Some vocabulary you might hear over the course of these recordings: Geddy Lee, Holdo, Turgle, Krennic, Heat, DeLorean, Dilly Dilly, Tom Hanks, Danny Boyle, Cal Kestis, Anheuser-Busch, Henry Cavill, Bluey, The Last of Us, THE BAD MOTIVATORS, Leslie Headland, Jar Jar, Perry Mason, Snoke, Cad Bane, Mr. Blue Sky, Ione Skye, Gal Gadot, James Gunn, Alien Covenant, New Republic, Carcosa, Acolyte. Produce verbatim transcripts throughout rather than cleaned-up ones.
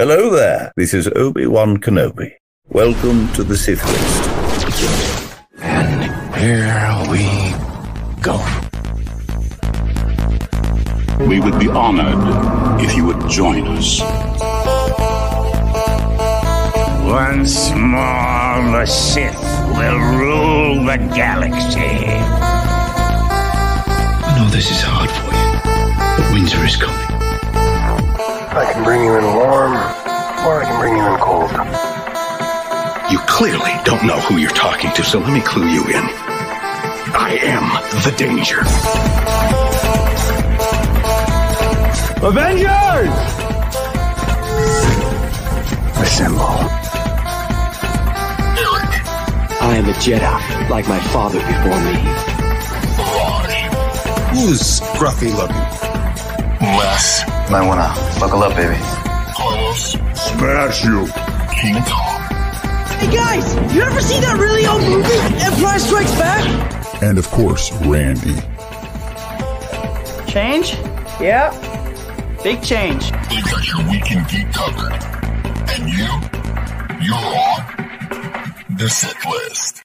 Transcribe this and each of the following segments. Hello there, this is Obi-Wan Kenobi. Welcome to the Sith List. And here we go. We would be honored if you would join us. Once more, the Sith will rule the galaxy. I know this is hard for you, but Windsor is coming. I can bring you in warm, or I can bring you in cold. You clearly don't know who you're talking to, so let me clue you in. I am the danger. Avengers! Assemble. I am a Jedi, like my father before me. Who's scruffy looking? Less. Might wanna buckle up, baby. Carlos. Smash you. King Kong. Hey guys, you ever see that really old movie, Empire Strikes Back? And of course, Randy. Change? Yeah. Big change. They've got your weekend geek covered. And you, you're on the Sith List.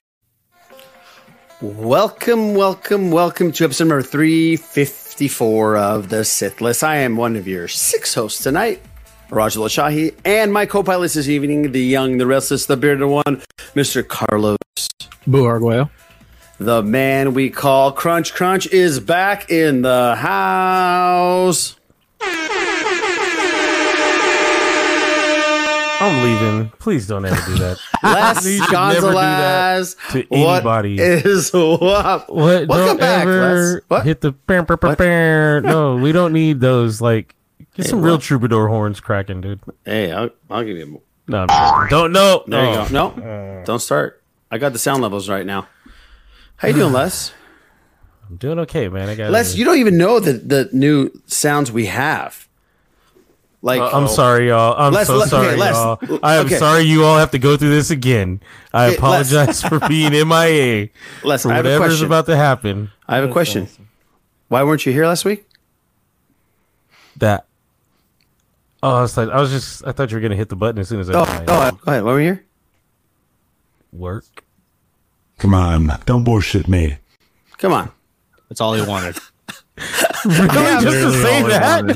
Welcome, welcome, welcome to episode number three fifty. fifty-four of the Sith List. I am one of your six hosts tonight, Iraj Lashahi, and my co-pilot this evening, the young, the restless, the bearded one, Mister Carlos Buarguel. The man we call Crunch Crunch is back in the house. I'm leaving. Please don't ever do that. Les Gonzalez, never do that to anybody. What is what? What? Welcome back, Les. What? Hit the bam, bam, bam, bam. No, we don't need those. Like, get hey, some what? real troubadour horns cracking, dude. Hey, I'll, I'll give you. A... No, I'm don't no. There oh. you go. No, uh, don't start. I got the sound levels right now. How you doing, Les? I'm doing okay, man. I got Les. You don't even know the the new sounds we have. Like, uh, I'm oh. sorry, y'all. I'm Les, so Les, sorry, okay, Les, y'all. I am okay. sorry you all have to go through this again. I hey, apologize for being M I A. Les, for whatever's about to happen. I have a That's question. Awesome. Why weren't you here last week? That. Oh, I was like, I was just. I thought you were gonna hit the button as soon as I. Oh, oh go ahead. Why were you here? Work. Come on, don't bullshit me. Come on. That's all he wanted. Really? Yeah, just to say that?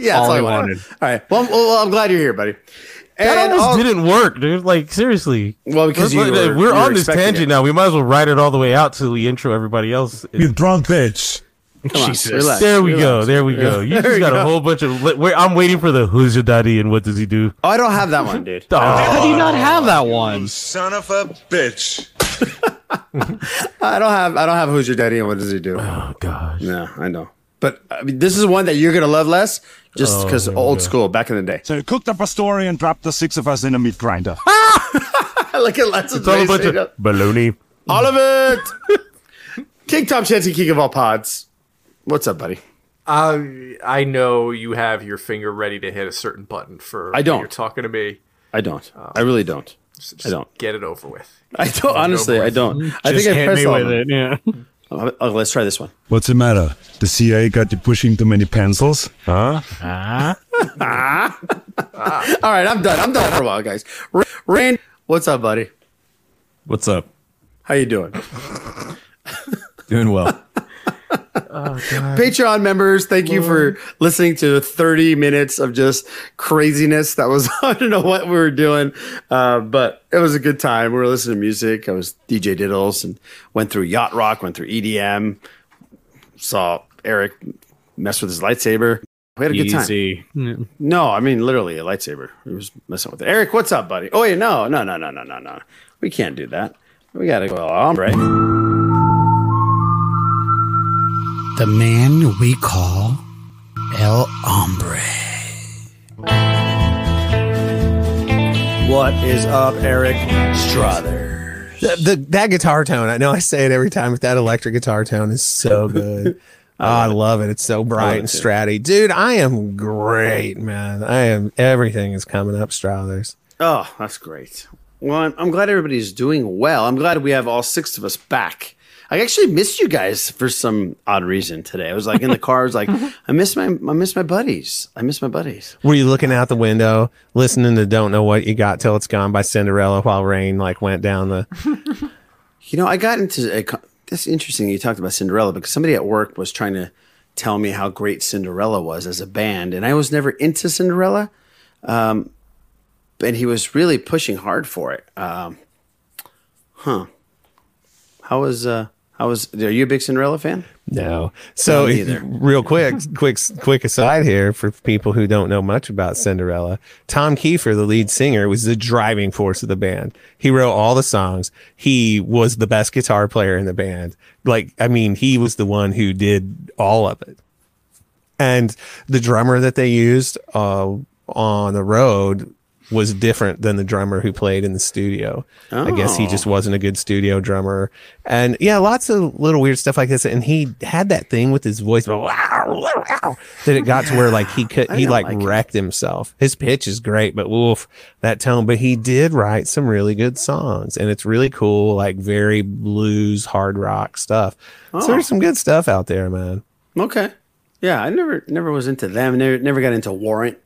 Yeah, that's all I wanted. All right. Well, well, I'm glad you're here, buddy. And that almost all... didn't work, dude. Like, seriously. Well, because you were, we're on this tangent it. now. We might as well ride it all the way out till we intro everybody else. You drunk bitch. Come Jesus. On, relax, there we relax. go. There we go. You just got go. a whole bunch of. Wait, I'm waiting for the who's your daddy and what does he do? Oh, I don't have that one, dude. Oh. How do you not have that one? You son of a bitch. I don't have. I don't have who's your daddy and what does he do? Oh gosh. No, I know. But I mean, this is one that you're going to love less just because oh, old school, back in the day. So you cooked up a story and dropped the six of us in a meat grinder. Look at lots of baloney. All of it. King Tom Chancy, king of all pods. What's up, buddy? Uh, I know you have your finger ready to hit a certain button for I don't. You're talking to me. I don't. Um, I really don't. Just, just I don't. Get it over with. I don't. Get honestly, I don't. Just I think I pressed all with it. Yeah. Oh, let's try this one. What's the matter? The C I A got you pushing too many pencils? Huh? Huh? All right, I'm done. I'm done for a while, guys. Rand, what's up, buddy? What's up? How you doing? Doing well. Oh, Patreon members, thank you for listening to thirty minutes of just craziness. That was, I don't know what we were doing, uh, but it was a good time. We were listening to music. I was D J Diddles and went through yacht rock, went through E D M, saw Eric mess with his lightsaber. We had a good Easy. time. Yeah. No, I mean, literally a lightsaber. He was messing with it. Eric, what's up, buddy? Oh, yeah, no, no, no, no, no, no, no. We can't do that. We got to go on, right? The man we call El Hombre. What is up, Eric Strother? The, the, that guitar tone, I know I say it every time, but that electric guitar tone is so good. Oh, I love it. It's so bright and stratty. Dude, I am great, man. I am. Everything is coming up, Strothers. Oh, that's great. Well, I'm, I'm glad everybody's doing well. I'm glad we have all six of us back. I actually missed you guys for some odd reason today. I was like in the car. I was like, I miss my, I miss my buddies. I miss my buddies. Were you looking out the window, listening to "Don't Know What You Got Till It's Gone" by Cinderella while rain like went down the? You know, I got into a, that's interesting. You talked about Cinderella because somebody at work was trying to tell me how great Cinderella was as a band, and I was never into Cinderella. Um, and he was really pushing hard for it. Um, huh. How was, uh, how was, are you a big Cinderella fan? No. So real quick, quick, quick aside here for people who don't know much about Cinderella. Tom Kiefer, the lead singer, was the driving force of the band. He wrote all the songs. He was the best guitar player in the band. Like, I mean, he was the one who did all of it. And the drummer that they used, uh, on the road was different than the drummer who played in the studio. Oh. I guess he just wasn't a good studio drummer. And yeah, lots of little weird stuff like this. And he had that thing with his voice wow, wow, wow, that it got yeah. to where like he could, he like, like wrecked it. himself. His pitch is great, but oof, that tone. But he did write some really good songs, and it's really cool, like very blues, hard rock stuff. Oh. So there's some good stuff out there, man. Okay. Yeah, I never never was into them. Never never got into Warrant.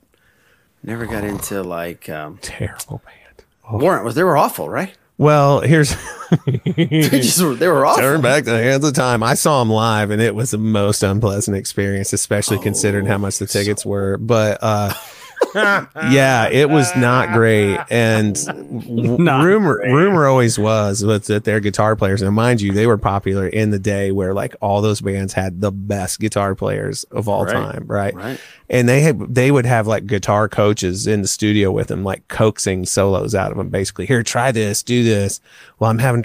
Never got oh, into like um, terrible band. Oh. Warrant was they were awful, right? Well, here's they, just, they were awful. Turn back to the hands of time. I saw them live, and it was the most unpleasant experience, especially oh, considering how much the tickets so... were. But uh, yeah, it was not great. And not rumor great. rumor always was that their guitar players, and mind you, they were popular in the day where like all those bands had the best guitar players of all right. time, right? Right. And they had, they would have like guitar coaches in the studio with them, like coaxing solos out of them. Basically, here, try this, do this. Well, I'm having,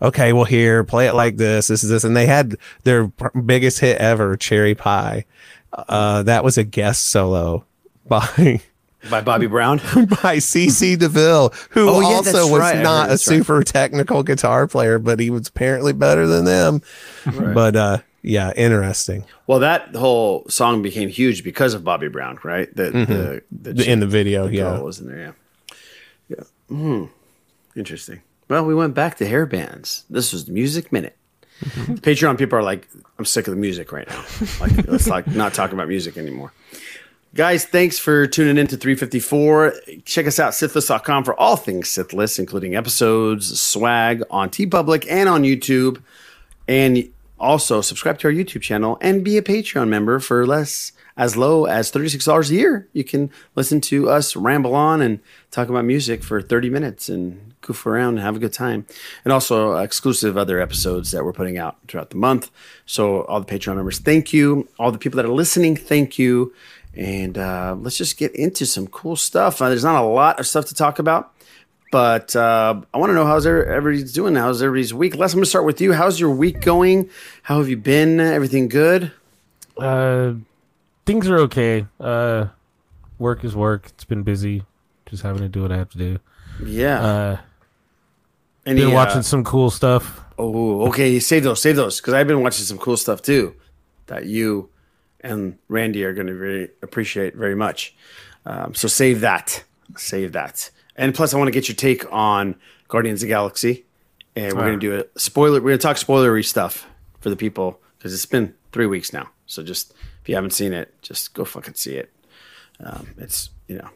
okay, well, here, play it like this. This is this. And they had their biggest hit ever, Cherry Pie. Uh, that was a guest solo by by Bobby Brown, by C C DeVille, who oh, yeah, also was right. not a super right. technical guitar player, but he was apparently better than them. Right. But, uh, yeah, interesting. Well, that whole song became huge because of Bobby Brown, right? The, mm-hmm. the, the, the in the video, the yeah, was in there, yeah, yeah. Mm. Interesting. Well, we went back to hair bands. This was Music Minute. Mm-hmm. Patreon people are like, I'm sick of the music right now. Like, let's like not talk about music anymore. Guys, thanks for tuning in to three fifty-four. Check us out, Sithless dot com, for all things Sith List, including episodes, swag on TeePublic and on YouTube, and also, subscribe to our YouTube channel and be a Patreon member for less, as low as thirty-six dollars a year. You can listen to us ramble on and talk about music for thirty minutes and goof around and have a good time. And also uh, exclusive other episodes that we're putting out throughout the month. So all the Patreon members, thank you. All the people that are listening, thank you. And uh, let's just get into some cool stuff. Uh, there's not a lot of stuff to talk about. But uh, I want to know how's everybody's doing. How's everybody's week? Les, I'm going to start with you. How's your week going? How have you been? Everything good? Uh, things are okay. Uh, work is work. It's been busy. Just having to do what I have to do. Yeah. Uh, Any, been watching uh, some cool stuff. Oh, okay. Save those. Save those. Because I've been watching some cool stuff, too, that you and Randy are going to really appreciate very much. Um, so save that. Save that. And plus, I want to get your take on Guardians of the Galaxy. And we're uh, going to do a spoiler. We're going to talk spoilery stuff for the people because it's been three weeks now. So just if you haven't seen it, just go fucking see it. Um, it's, you know.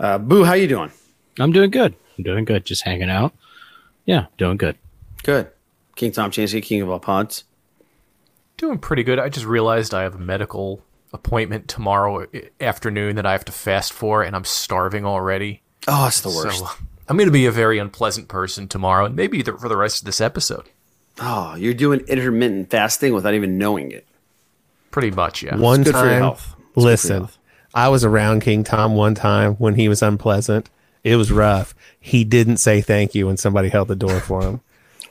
Uh, Boo, how you doing? I'm doing good. I'm doing good. Just hanging out. Yeah, doing good. Good. King Tom Chansky, King of all pods. Doing pretty good. I just realized I have a medical appointment tomorrow afternoon that I have to fast for, and I'm starving already. Oh, it's the worst. So, I'm going to be a very unpleasant person tomorrow, and maybe the, for the rest of this episode. Oh, you're doing intermittent fasting without even knowing it. Pretty much, yeah. One it's good time, for your health. It's listen, good for your health. I was around King Tom one time when he was unpleasant. It was rough. He didn't say thank you when somebody held the door for him.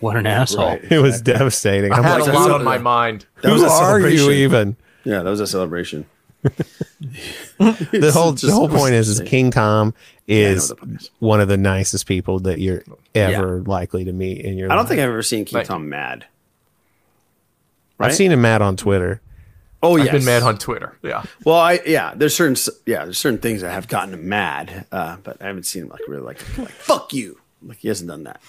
What an asshole. Right. It was devastating. I I'm had like, a lot on my mind. That who are you even? Yeah, that was a celebration. the whole the whole point is, is King Tom is yeah, one of the nicest people that you're ever yeah. likely to meet in your life. I don't life. think I've ever seen King right. Tom mad. Right? I've seen him mad on Twitter. Oh yeah, I've been mad on Twitter. Yeah. Well, I yeah, there's certain yeah, there's certain things that have gotten him mad, uh, but I haven't seen him like really like like fuck you. Like he hasn't done that.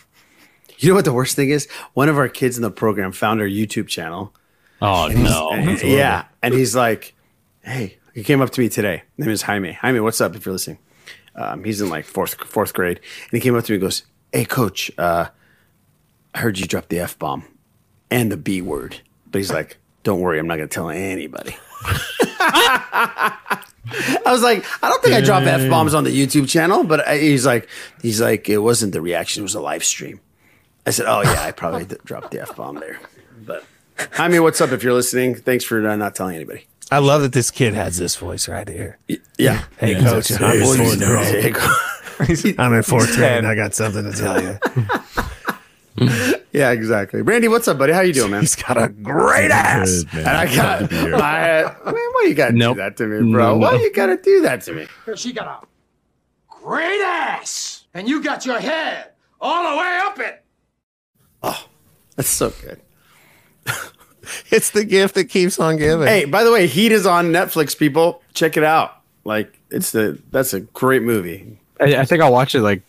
You know what the worst thing is? One of our kids in the program found our YouTube channel. Oh, and no. And, yeah. And he's like, hey, he came up to me today. His name is Jaime. Jaime, what's up if you're listening? Um, he's in like fourth fourth grade. And he came up to me and goes, hey, coach, uh, I heard you drop the F-bomb and the B word. But he's like, don't worry, I'm not going to tell anybody. I was like, I don't think Dang. I drop F-bombs on the YouTube channel, but I, he's like, he's like, it wasn't the reaction, it was a live stream. I said, oh yeah, I probably dropped the F-bomb there. But I mean, what's up if you're listening? Thanks for uh, not telling anybody. I love that this kid has this voice right here. Yeah. yeah. Hey, yeah, coach, I'm at four ten. I got something to tell you. Yeah, exactly. Randy, what's up, buddy? How you doing, man? He's got a great ass. Good, and I got my uh, man, why you got to nope. do that to me, bro? Nope. Why you got to do that to me? She got a great ass, and you got your head all the way up it. Oh, that's so good. It's the gift that keeps on giving. Hey, by the way, Heat is on Netflix, people. Check it out. Like, it's the that's a great movie. I, I think I watched it like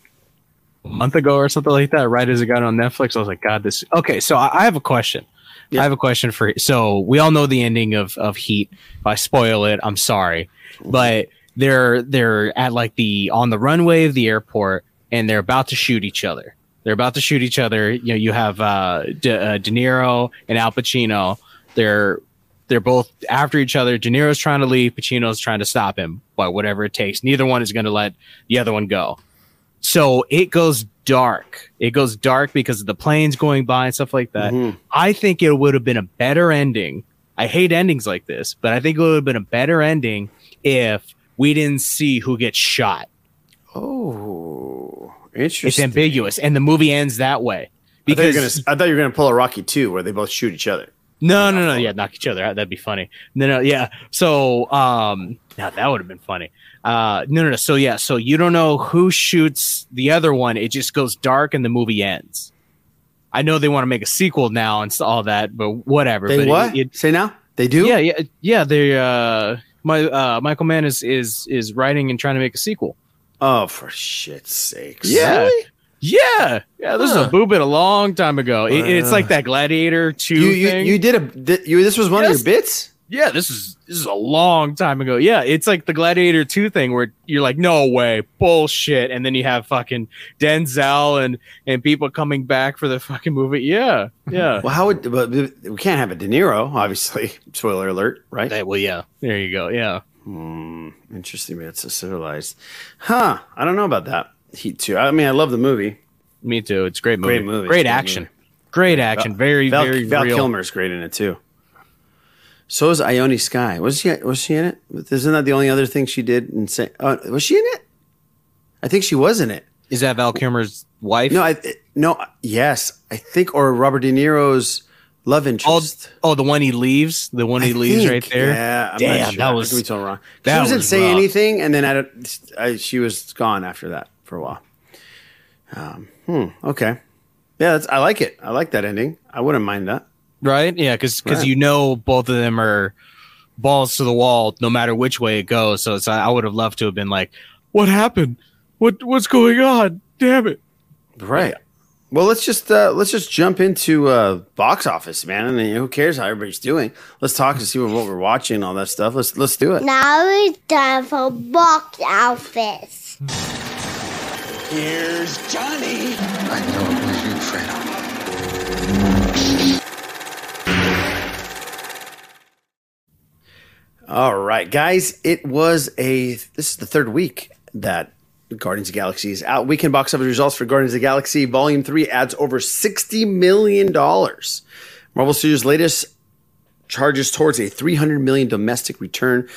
a month ago or something like that, right as it got on Netflix. I was like, God, this okay, so I, I have a question. Yeah. I have a question for you. So we all know the ending of, of Heat. If I spoil it, I'm sorry. But they're they're at like the on the runway of the airport and they're about to shoot each other. They're about to shoot each other. You know, you have uh, De, uh, De Niro and Al Pacino. They're they're both after each other. De Niro's trying to leave. Pacino's trying to stop him by whatever it takes. Neither one is going to let the other one go. So it goes dark. It goes dark because of the planes going by and stuff like that. Mm-hmm. I think it would have been a better ending. I hate endings like this, but I think it would have been a better ending if we didn't see who gets shot. Oh. It's ambiguous, and the movie ends that way. Because I thought you were going to pull a Rocky two where they both shoot each other. No, no, no, yeah, knock each other out. That'd be funny. No, no, yeah. So, um, now that would have been funny. Uh, no, no, no. So yeah, so you don't know who shoots the other one. It just goes dark, and the movie ends. I know they want to make a sequel now and all that, but whatever. They but what? It, it, Say now? They do? Yeah, yeah, yeah. They uh, my uh, Michael Mann is is is writing and trying to make a sequel. Oh, for shit's sakes. Yeah. Really? Yeah. Yeah. This huh. is a boo bit a long time ago. It, uh, it's like that Gladiator Two you, you, thing. You did a, th- you, this was one yes. of your bits? Yeah. This is, this is a long time ago. Yeah. It's like the Gladiator Two thing where you're like, no way, bullshit. And then you have fucking Denzel and, and people coming back for the fucking movie. Yeah. Yeah. Well, how would, but we can't have a De Niro, obviously. Spoiler alert, right? That, well, yeah. There you go. Yeah. Hmm, interesting, man. It's so civilized. Huh. I don't know about that. Heat two. I mean, I love the movie. Me too. It's a great movie. Great movie. Great, great action. Movie. Great action. Val, very, Val, very Val real. Val Kilmer's great in it too. So is Ione Skye. Was she was she in it? Isn't that the only other thing she did? And say, oh, was she in it? I think she was in it. Is that Val Kilmer's wife? No, I, no. Yes, I think, or Robert De Niro's love interest. Oh, oh, the one he leaves. The one he I leaves think, right there. Yeah, I'm Damn, not sure. that was we told wrong. She doesn't say rough. anything, and then I, don't, I she was gone after that for a while. Um, hmm. Okay. Yeah, that's, I like it. I like that ending. I wouldn't mind that. Right? Yeah, because right. you know both of them are balls to the wall, no matter which way it goes. So it's, I would have loved to have been like, "What happened? What what's going on? Damn it!" Right. Yeah. Well, let's just uh, let's just jump into uh, box office, man. I mean, who cares how everybody's doing? Let's talk to see what, what we're watching, all that stuff. Let's let's do it. Now it's time for box office. Here's Johnny. I know it was you, Fredo. All right, guys. It was a. This is the third week that Guardians of the Galaxy is out. Weekend box office results for Guardians of the Galaxy Volume three adds over sixty million dollars. Marvel Studios' latest charges towards a three hundred million dollars domestic return.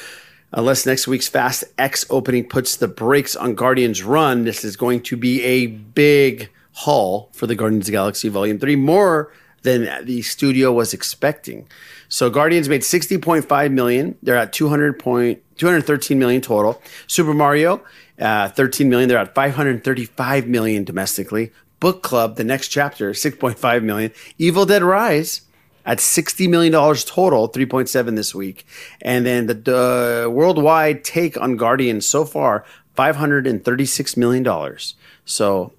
Unless next week's Fast X opening puts the brakes on Guardians' run, this is going to be a big haul for the Guardians of the Galaxy Volume three, more than the studio was expecting. So Guardians made sixty point five million dollars. They're at two hundred point two hundred thirteen million dollars total. Super Mario, uh, thirteen million dollars. They're at five hundred thirty-five million dollars domestically. Book Club, the next chapter, six point five million dollars. Evil Dead Rise at sixty million dollars total, three point seven million dollars this week. And then the uh, worldwide take on Guardians so far, five hundred thirty-six million dollars. So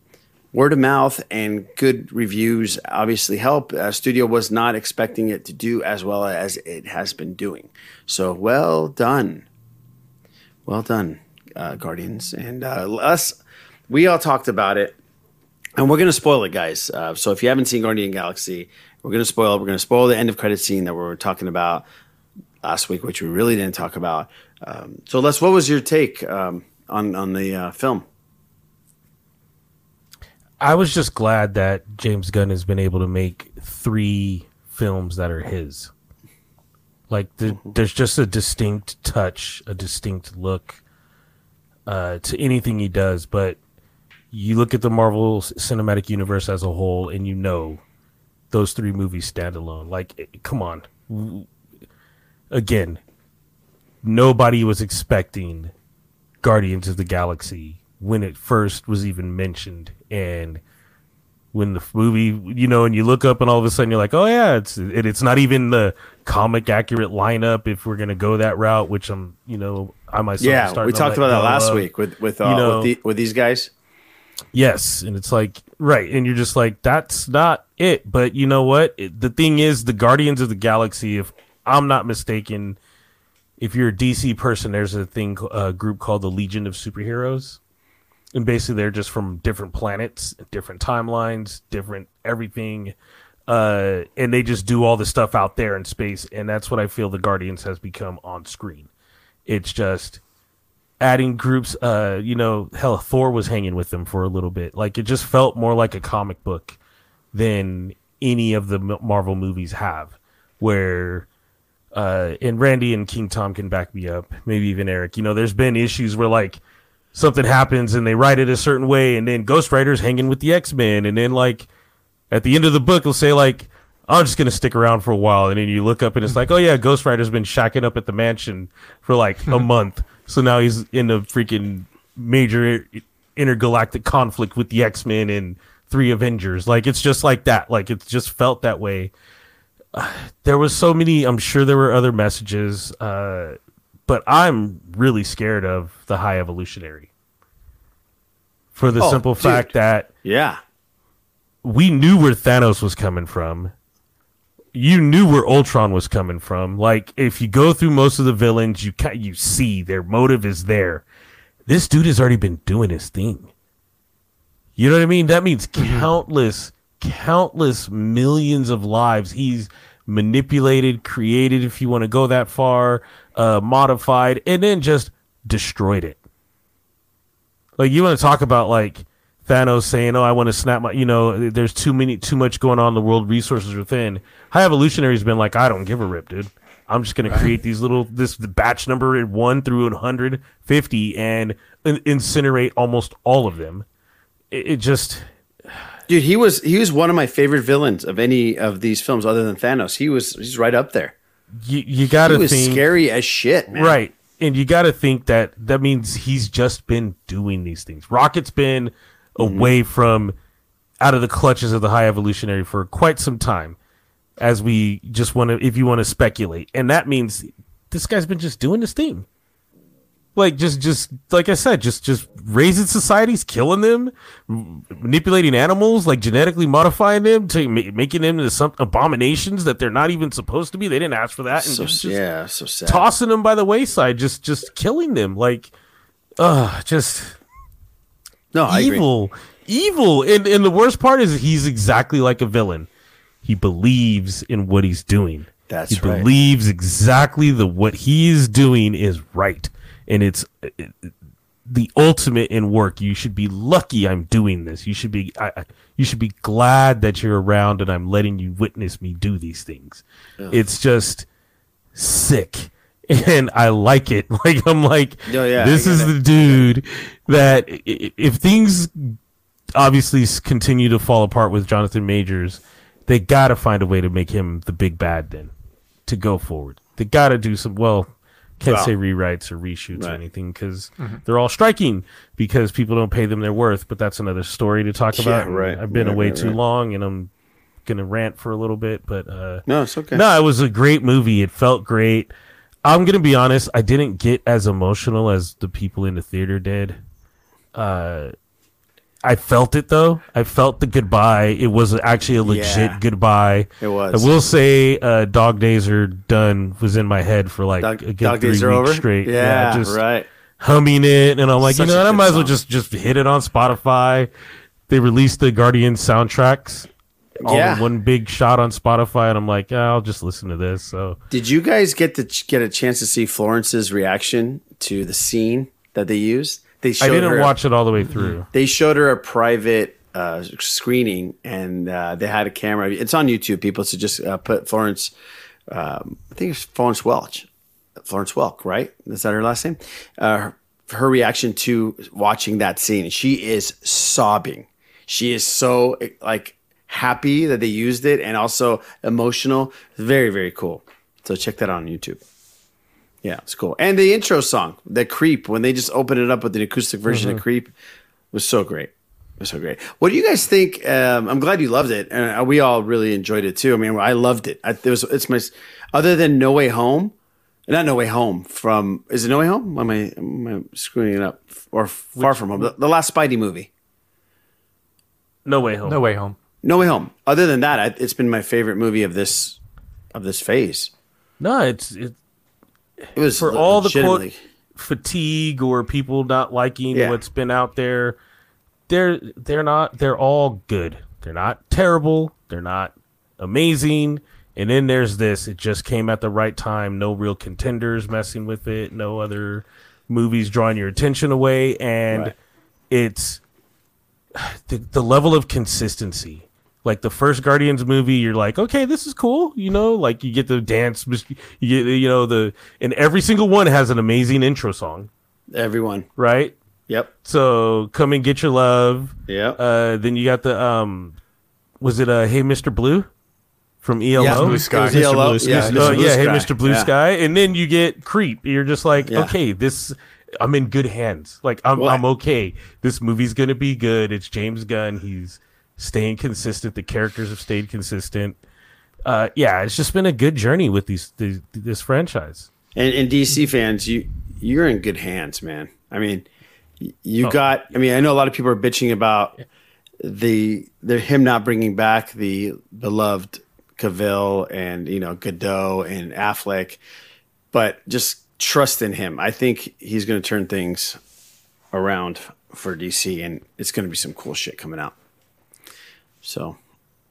word of mouth and good reviews obviously help. Uh, studio was not expecting it to do as well as it has been doing. So well done. Well done, uh, Guardians. And uh, us, we all talked about it. And we're going to spoil it, guys. Uh, so if you haven't seen Guardian Galaxy, we're going to spoil it. We're going to spoil the end of credit scene that we were talking about last week, which we really didn't talk about. Um, so Les, what was your take um, on, on the uh, film? I was just glad that James Gunn has been able to make three films that are his. Like, the, there's just a distinct touch, a distinct look uh, to anything he does. But you look at the Marvel Cinematic Universe as a whole, and you know those three movies stand alone. Like, it, come on. Again, nobody was expecting Guardians of the Galaxy when it first was even mentioned, and when the movie, you know, and you look up and all of a sudden you're like, oh yeah, it's it, it's not even the comic accurate lineup if we're gonna go that route, which I'm, you know, I myself. Yeah, we talked about that last week with with uh, you know, with, the, with these guys. Yes, and it's like right, and you're just like, that's not it. But you know what? It, the thing is, the Guardians of the Galaxy, if I'm not mistaken, if you're a D C person, there's a thing a group called the Legion of Superheroes. And basically, they're just from different planets, different timelines, different everything. Uh, and they just do all the stuff out there in space. And that's what I feel the Guardians has become on screen. It's just adding groups. Uh, you know, hell, Thor was hanging with them for a little bit. Like, it just felt more like a comic book than any of the Marvel movies have. Where, uh, and Randy and King Tom can back me up. Maybe even Eric. You know, there's been issues where, like, something happens and they write it a certain way, and then Ghost Rider's hanging with the X-Men, and then, like, at the end of the book, they'll say, like, I'm just going to stick around for a while, and then you look up and it's like, oh yeah, Ghost Rider's been shacking up at the mansion for like a month, so now he's in a freaking major intergalactic conflict with the X-Men and three Avengers. Like, it's just like that. Like, it's just felt that way. Uh, there was so many, I'm sure there were other messages, uh, but I'm really scared of the High Evolutionary for the oh, simple dude. fact that yeah, we knew where Thanos was coming from. You knew where Ultron was coming from. Like, if you go through most of the villains, you ca- you see their motive is there. This dude has already been doing his thing. You know what I mean? That means countless, countless millions of lives he's manipulated, created, if you want to go that far, uh, modified, and then just destroyed it. Like, you want to talk about, like, Thanos saying, oh, I want to snap my, you know, there's too many, too much going on in the world, resources are thin. High Evolutionary's been like, I don't give a rip, dude. I'm just going right. to create these little, this the batch number in one through one hundred fifty and incinerate almost all of them. It, it just... Dude, he was he was one of my favorite villains of any of these films, other than Thanos. He was he's right up there. You you gotta think he was scary as shit, man. Right, and you gotta think that that means he's just been doing these things. Rocket's been mm-hmm. away from, out of the clutches of the High Evolutionary for quite some time, as we just want to, if you want to speculate, and that means this guy's been just doing this thing. Like, just, just like I said, just, just raising societies, killing them, m- manipulating animals, like genetically modifying them, to ma- making them into some abominations that they're not even supposed to be. They didn't ask for that, and so, just yeah, so sad. Tossing them by the wayside, just, just killing them, like, uh just no I evil, agree. evil. And and the worst part is he's exactly like a villain. He believes in what he's doing. That's he right. He believes exactly the what he is doing is right. And it's it, the ultimate in work. You should be lucky I'm doing this. You should be I, you should be glad that you're around and I'm letting you witness me do these things. Ugh. It's just sick. And I like it. Like, I'm like, oh, yeah, this is it. The dude that if things obviously continue to fall apart with Jonathan Majors, they got to find a way to make him the big bad then to go forward. They got to do some, well... Can't wow. say rewrites or reshoots right. or anything because mm-hmm. they're all striking because people don't pay them their worth. But that's another story to talk about. Yeah, right. I've been right, away right, too right. long, and I'm gonna rant for a little bit. But uh, no, it's okay. No, it was a great movie. It felt great. I'm gonna be honest. I didn't get as emotional as the people in the theater did. Uh, I felt it though. I felt the goodbye. It was actually a legit yeah, goodbye. It was. I will say, uh, Dog Days Are Done was in my head for like Dog, a good Dog three days are weeks over? Straight. Yeah, yeah, just right. Humming it, and I'm like, Such you know, I might as well just just hit it on Spotify. They released the Guardian soundtracks all yeah. in one big shot on Spotify, and I'm like, oh, I'll just listen to this. So, did you guys get to ch- get a chance to see Florence's reaction to the scene that they used? They I didn't her, watch it all the way through. They showed her a private uh, screening, and uh, they had a camera. It's on YouTube, people. So just uh, put Florence. Um, I think it's Florence Welch. Florence Welch, right? Is that her last name? Uh, her, her reaction to watching that scene. She is sobbing. She is so like happy that they used it, and also emotional. Very, very cool. So check that out on YouTube. Yeah, it's cool. And the intro song, the Creep, when they just opened it up with the acoustic version mm-hmm. of Creep, was so great. It was so great. What do you guys think? Um, I'm glad you loved it, and we all really enjoyed it too. I mean, I loved it. I, it was, it's my, other than No Way Home, not No Way Home from, is it No Way Home? Am I, am I screwing it up? Or Far Which, From Home, the, the last Spidey movie. No Way Home. No Way Home. No Way Home. Other than that, I, it's been my favorite movie of this, of this phase. No, it's it's. It was for all the quote fatigue or people not liking yeah. what's been out there. They're they're not. They're all good. They're not terrible. They're not amazing. And then there's this. It just came at the right time. No real contenders messing with it. No other movies drawing your attention away. And right. it's the, the level of consistency. Like the first Guardians movie, you're like, okay, this is cool, you know. Like you get the dance, you get, you know, the and every single one has an amazing intro song. Everyone, right? Yep. So Come and Get Your Love. Yeah. Uh, then you got the um, was it uh, Hey Mister Blue from E L O? Yeah, Blue Sky. It was E L O. Blue Sky. Yeah, Mister Blue uh, yeah Sky. Hey Mister Blue yeah. Sky, and then you get Creep. You're just like, yeah. okay, this. I'm in good hands. Like I'm, what? I'm okay. This movie's gonna be good. It's James Gunn. He's staying consistent. The characters have stayed consistent. Uh, yeah, it's just been a good journey with these, these this franchise. And, and D C fans, you you're in good hands, man. I mean, you oh, got. I mean, I know a lot of people are bitching about yeah. the the him not bringing back the beloved Cavill and you know Godot and Affleck, but just trust in him. I think he's going to turn things around for D C, and it's going to be some cool shit coming out. So,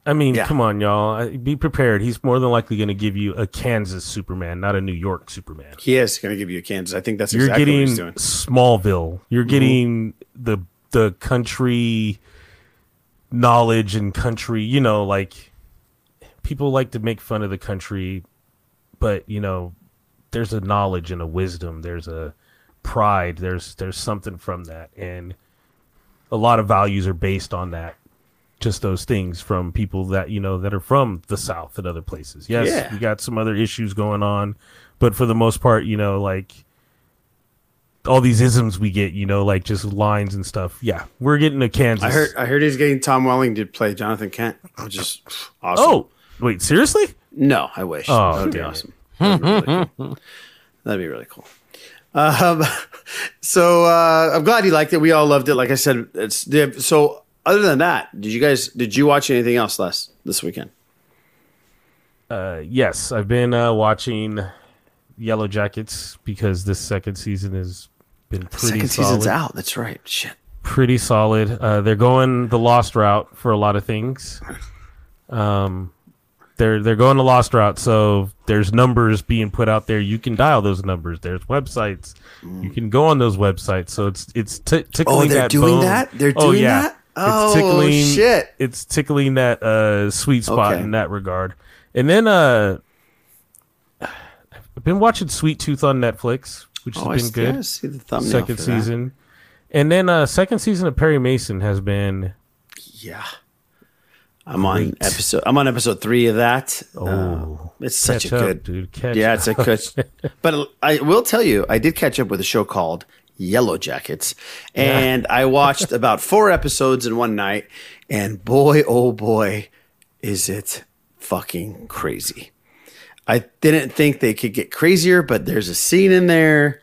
I mean, yeah. come on, y'all. Be prepared. He's more than likely going to give you a Kansas Superman, not a New York Superman. He is going to give you a Kansas. I think that's You're exactly what he's doing. You're getting Smallville. You're getting mm-hmm. the the country knowledge and country, you know, like people like to make fun of the country, but, you know, there's a knowledge and a wisdom. There's a pride. There's there's something from that. And a lot of values are based on that. Just those things from people that, you know, that are from the South and other places. Yes, yeah. we got some other issues going on, but for the most part, you know, like all these isms we get, you know, like just lines and stuff. Yeah, we're getting to Kansas. I heard I heard he's getting Tom Welling to play Jonathan Kent, which is awesome. Oh, wait, seriously? No, I wish. Oh, that'd be awesome. That'd be really cool. That'd be really cool. Um, so uh, I'm glad you liked it. We all loved it. Like I said, it's so. Other than that, did you guys did you watch anything else last this weekend? Uh, yes, I've been uh, watching Yellow Jackets because this second season has been pretty. The second solid. Season's out. That's right. Shit, pretty solid. Uh, they're going the Lost route for a lot of things. Um, they're they're going the Lost route, so there's numbers being put out there. You can dial those numbers. There's websites. Mm. You can go on those websites. So it's it's t- tickling. Oh, they're that doing bone. That. They're doing oh, yeah. that. It's tickling, oh shit! It's tickling that uh, sweet spot okay. in that regard. And then uh, I've been watching Sweet Tooth on Netflix, which oh, has been I good. See the thumbnail second for season, that. And then uh, second season of Perry Mason has been. Yeah, I'm great. on episode. I'm on episode three of that. Oh, uh, it's such a up, good dude. Catch yeah, up. It's a good. But I will tell you, I did catch up with a show called Yellow Jackets, and yeah. I watched about four episodes in one night, and boy oh boy is it fucking crazy. I didn't think they could get crazier, but there's a scene in there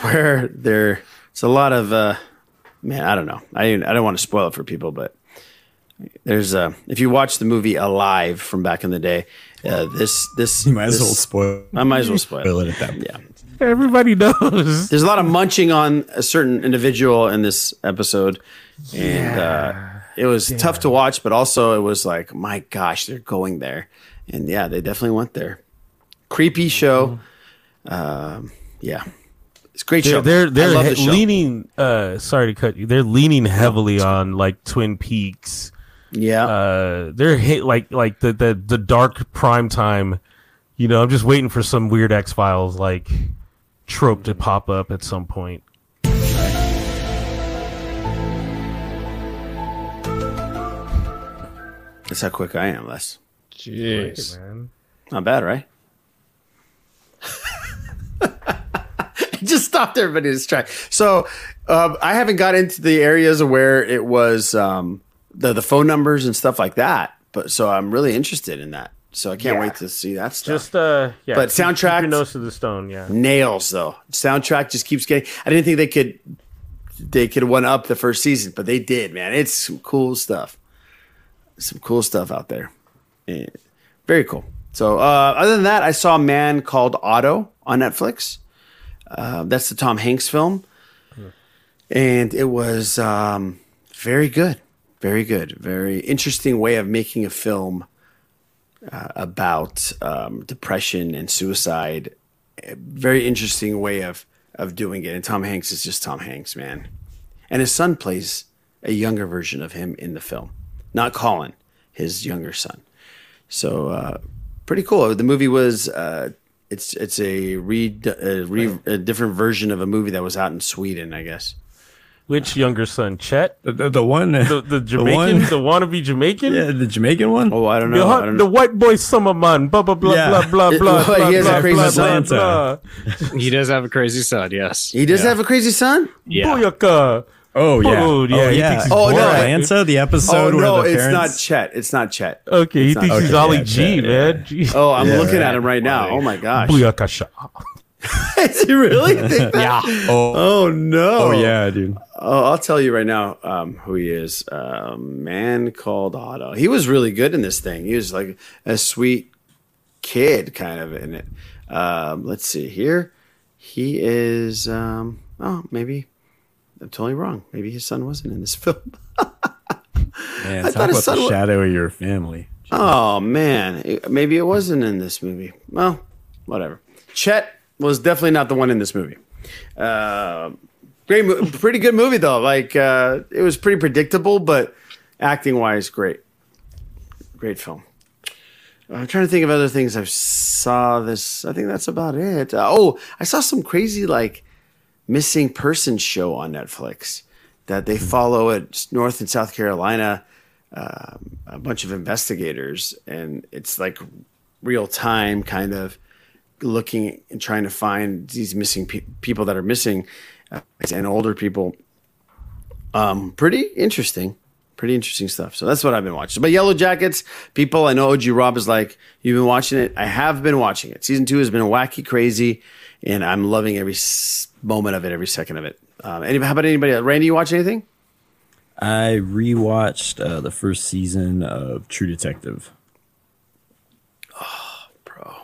where there it's a lot of uh man, I don't know. I I don't want to spoil it for people, but there's a, if you watch the movie Alive from back in the day, uh, this this you might this, as well spoil. I might as well spoil it at that point. Yeah, everybody knows. There's a lot of munching on a certain individual in this episode, yeah. and uh, it was yeah. tough to watch, but also it was like, my gosh, they're going there, and yeah, they definitely went there. Creepy show, um, yeah. It's a great show. They're they're, they're he- the show. leaning. Uh, sorry to cut you. They're leaning heavily on like Twin Peaks. Yeah. Uh, they're hit like like the the the dark prime time. You know, I'm just waiting for some weird X-Files like trope to pop up at some point. That's how quick I am, Les. Jeez, like it, man. Not bad, right? Just stopped everybody in this track. So um, I haven't got into the areas where it was um, the the phone numbers and stuff like that. But so I'm really interested in that. So I can't yeah. wait to see that stuff. Just uh, yeah. But keep, soundtrack, keep your nose to the stone. Yeah, nails though. Soundtrack just keeps getting. I didn't think they could they could one up the first season, but they did. Man, it's some cool stuff. Some cool stuff out there. And very cool. So uh, other than that, I saw a man called Otto on Netflix. Uh, that's the Tom Hanks film, and it was um, very good, very good, very interesting way of making a film uh, about um, depression and suicide. A very interesting way of of doing it. And Tom Hanks is just Tom Hanks, man. And his son plays a younger version of him in the film, not Colin, his younger son. So uh, pretty cool. The movie was. Uh, It's it's a, re, a, re, a different version of a movie that was out in Sweden, I guess. Which uh, younger son, Chet? The, the, the one, the, the Jamaican, the, one, the wannabe Jamaican, yeah, the Jamaican one. Oh, I don't know. The, I don't the know. White boy summer man, blah blah blah yeah. blah blah it, blah. Well, he has blah, a crazy blah, son. Blah, blah. He does have a crazy son. Yes, he does yeah. have a crazy son. Yeah. Booyaka. Oh yeah. Oh yeah. Oh, yeah. Oh no, Atlanta, the episode oh, no, where the parents... it's not Chet. It's not Chet. Okay, he thinks okay, he's Ollie yeah, G, Chet, man. Yeah. Oh, I'm yeah, looking right. at him right now. Oh my gosh. Booyakasha. Does he really think that? Yeah. Oh. oh no. Oh yeah, dude. Oh, I'll tell you right now um, who he is. A uh, man called Otto. He was really good in this thing. He was like a sweet kid kind of in it. Um, let's see here. He is um, oh, maybe I'm totally wrong. Maybe his son wasn't in this film. Man, I thought his son was. Shadow of your family. Oh man, maybe it wasn't in this movie. Well, whatever. Chet was definitely not the one in this movie. Uh, great, mo- pretty good movie though. Like uh, it was pretty predictable, but acting wise, great, great film. I'm trying to think of other things I've saw this. I think that's about it. Uh, oh, I saw some crazy like. Missing person show on Netflix that they follow at North and South Carolina, uh, a bunch of investigators, and it's like real time kind of looking and trying to find these missing pe- people that are missing uh, and older people. Um, pretty interesting, pretty interesting stuff. So that's what I've been watching. But Yellow Jackets, people, I know O G Rob is like, you've been watching it. I have been watching it. Season two has been wacky, crazy. And I'm loving every moment of it, every second of it. Um, any, how about anybody else? Randy, you watch anything? I rewatched uh, the first season of True Detective. Oh, bro.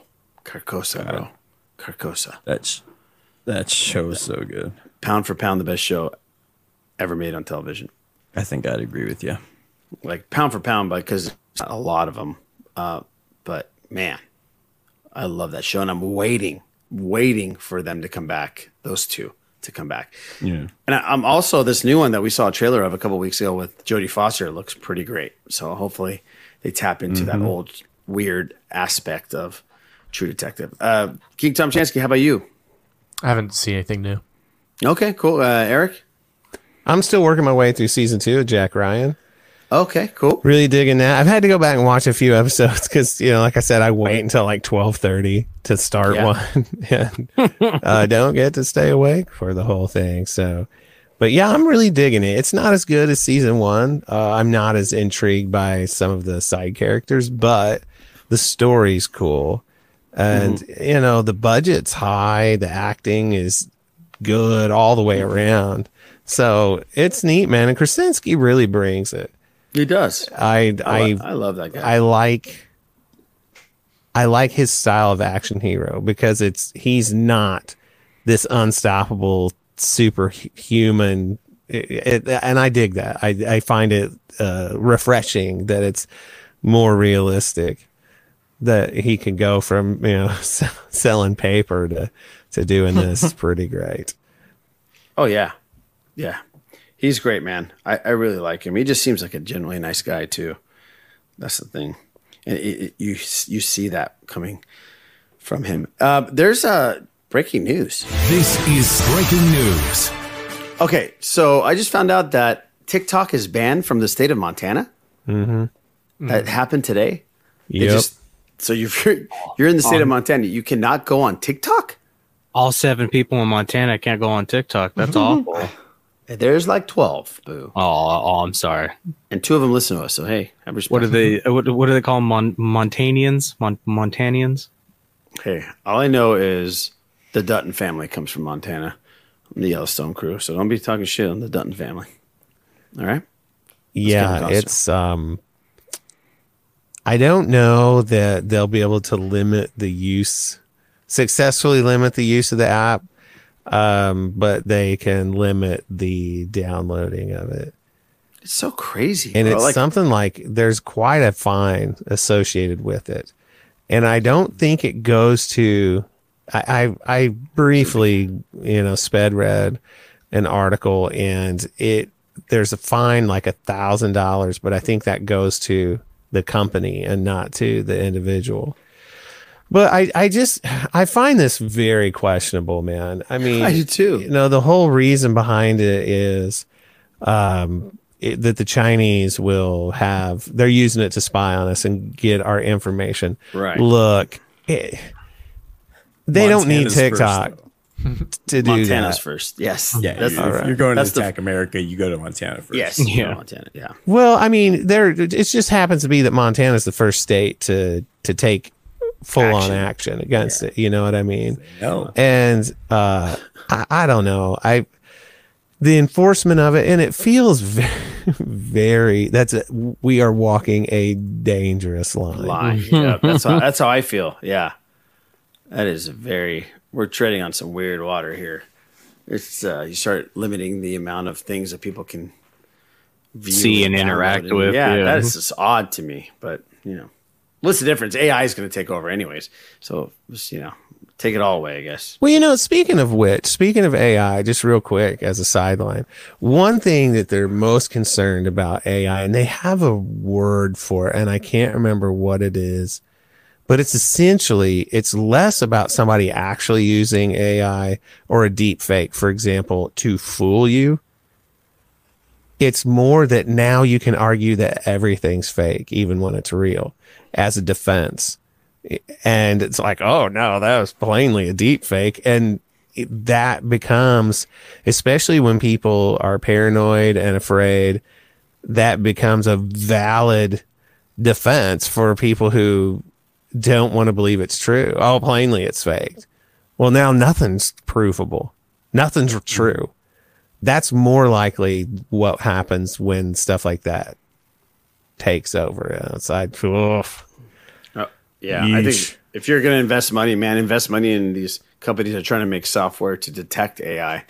Carcosa, God. bro. Carcosa. That's, that show is so good. Pound for pound, the best show ever made on television. I think I'd agree with you. Like, pound for pound, because there's not a lot of them. Uh, but, man, I love that show, and I'm waiting. waiting for them to come back, those two to come back. Yeah. And I, I'm also this new one that we saw a trailer of a couple of weeks ago with Jodie Foster looks pretty great. So hopefully they tap into mm-hmm. that old weird aspect of True Detective. Uh, King Tom Chansky, how about you? I haven't seen anything new. Okay, cool. Uh, Eric? I'm still working my way through season two of Jack Ryan. Okay, cool. Really digging that. I've had to go back and watch a few episodes because, you know, like I said, I wait until like twelve thirty to start yeah. one. And I don't get to stay awake for the whole thing. So, but yeah, I'm really digging it. It's not as good as season one. Uh, I'm not as intrigued by some of the side characters, but the story's cool. And, mm-hmm. you know, the budget's high. The acting is good all the way around. So it's neat, man. And Krasinski really brings it. He does. I I, I I love that guy. I like I like his style of action hero because it's he's not this unstoppable superhuman. It, it, and I dig that. I, I find it uh, refreshing that it's more realistic, that he can go from, you know, s- selling paper to, to doing this. It's pretty great. Oh, yeah. Yeah. He's great, man. I, I really like him. He just seems like a genuinely nice guy, too. That's the thing. And it, it, you, you see that coming from him. Uh, there's uh, breaking news. This is striking news. Okay, so I just found out that TikTok is banned from the state of Montana. Mm-hmm. That mm-hmm. happened today. Yep. Just, so if you're, you're in the state um, of Montana, you cannot go on TikTok? All seven people in Montana can't go on TikTok. That's mm-hmm. awful. There's like twelve, boo. Oh, oh, I'm sorry. And two of them listen to us, so hey, have respect. What are they, what, what do they call them? Mon- Montanians? Mon- Montanians? Hey, all I know is the Dutton family comes from Montana. The Yellowstone crew, so don't be talking shit on the Dutton family. All right. Let's yeah, it's um. I don't know that they'll be able to limit the use, successfully limit the use of the app, um, but they can limit the downloading of it. It's so crazy, and bro. it's like, something like there's quite a fine associated with it, and I don't think it goes to. I I briefly, you know, sped read an article, and it there's a fine like a thousand dollars, but I think that goes to the company and not to the individual. But I, I just I find this very questionable, man. I mean, I do too. You know, the whole reason behind it is um, it, that the Chinese will have they're using it to spy on us and get our information. Right. Look. It, They Montana's don't need TikTok first, to do Montana's that. Montana's first, yes. Yeah, that's you, right. If you're going that's to attack the, America, you go to Montana first. Yes, yeah. Montana, yeah. Well, I mean, there it just happens to be that Montana's the first state to to take full-on action. action against yeah. it. You know what I mean? No. And uh, I, I don't know. I the enforcement of it, and it feels very, very that's a, we are walking a dangerous line. Line. Yeah, that's how, that's how I feel. Yeah. That is a very, we're treading on some weird water here. It's uh, you start limiting the amount of things that people can view see and interact and, with. Yeah, yeah, that is just odd to me. But, you know, what's the difference? A I is going to take over anyways. So, just, you know, take it all away, I guess. Well, you know, speaking of which, speaking of A I, just real quick as a sideline, one thing that they're most concerned about A I, and they have a word for it, and I can't remember what it is. But it's essentially, it's less about somebody actually using A I or a deep fake, for example, to fool you. It's more that now you can argue that everything's fake, even when it's real, as a defense. And it's like, oh, no, that was plainly a deep fake. And it, that becomes, especially when people are paranoid and afraid, that becomes a valid defense for people who don't want to believe it's true. Oh, plainly it's faked. Well, now nothing's provable. Nothing's true. That's more likely what happens when stuff like that takes over. You know, it's like, oof. Oh, yeah. Yeesh. I think if you're going to invest money, man, invest money in these companies that are trying to make software to detect A I.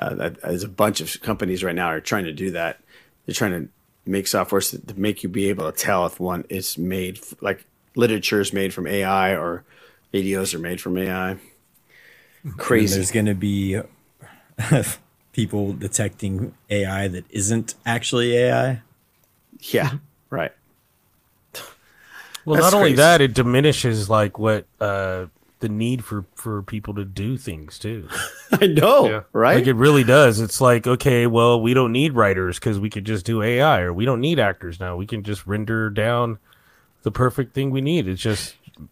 Uh, that, there's a bunch of companies right now are trying to do that. They're trying to make software to, to make you be able to tell if one is made like, literature is made from A I or videos are made from A I. Crazy. And there's going to be people detecting A I that isn't actually A I. Yeah, right. Well, That's not crazy. Only that, it diminishes like what uh, the need for, for people to do things too. I know, yeah. right? Like it really does. It's like, okay, well, we don't need writers because we could just do A I, or we don't need actors now. We can just render down the perfect thing we need. It's just I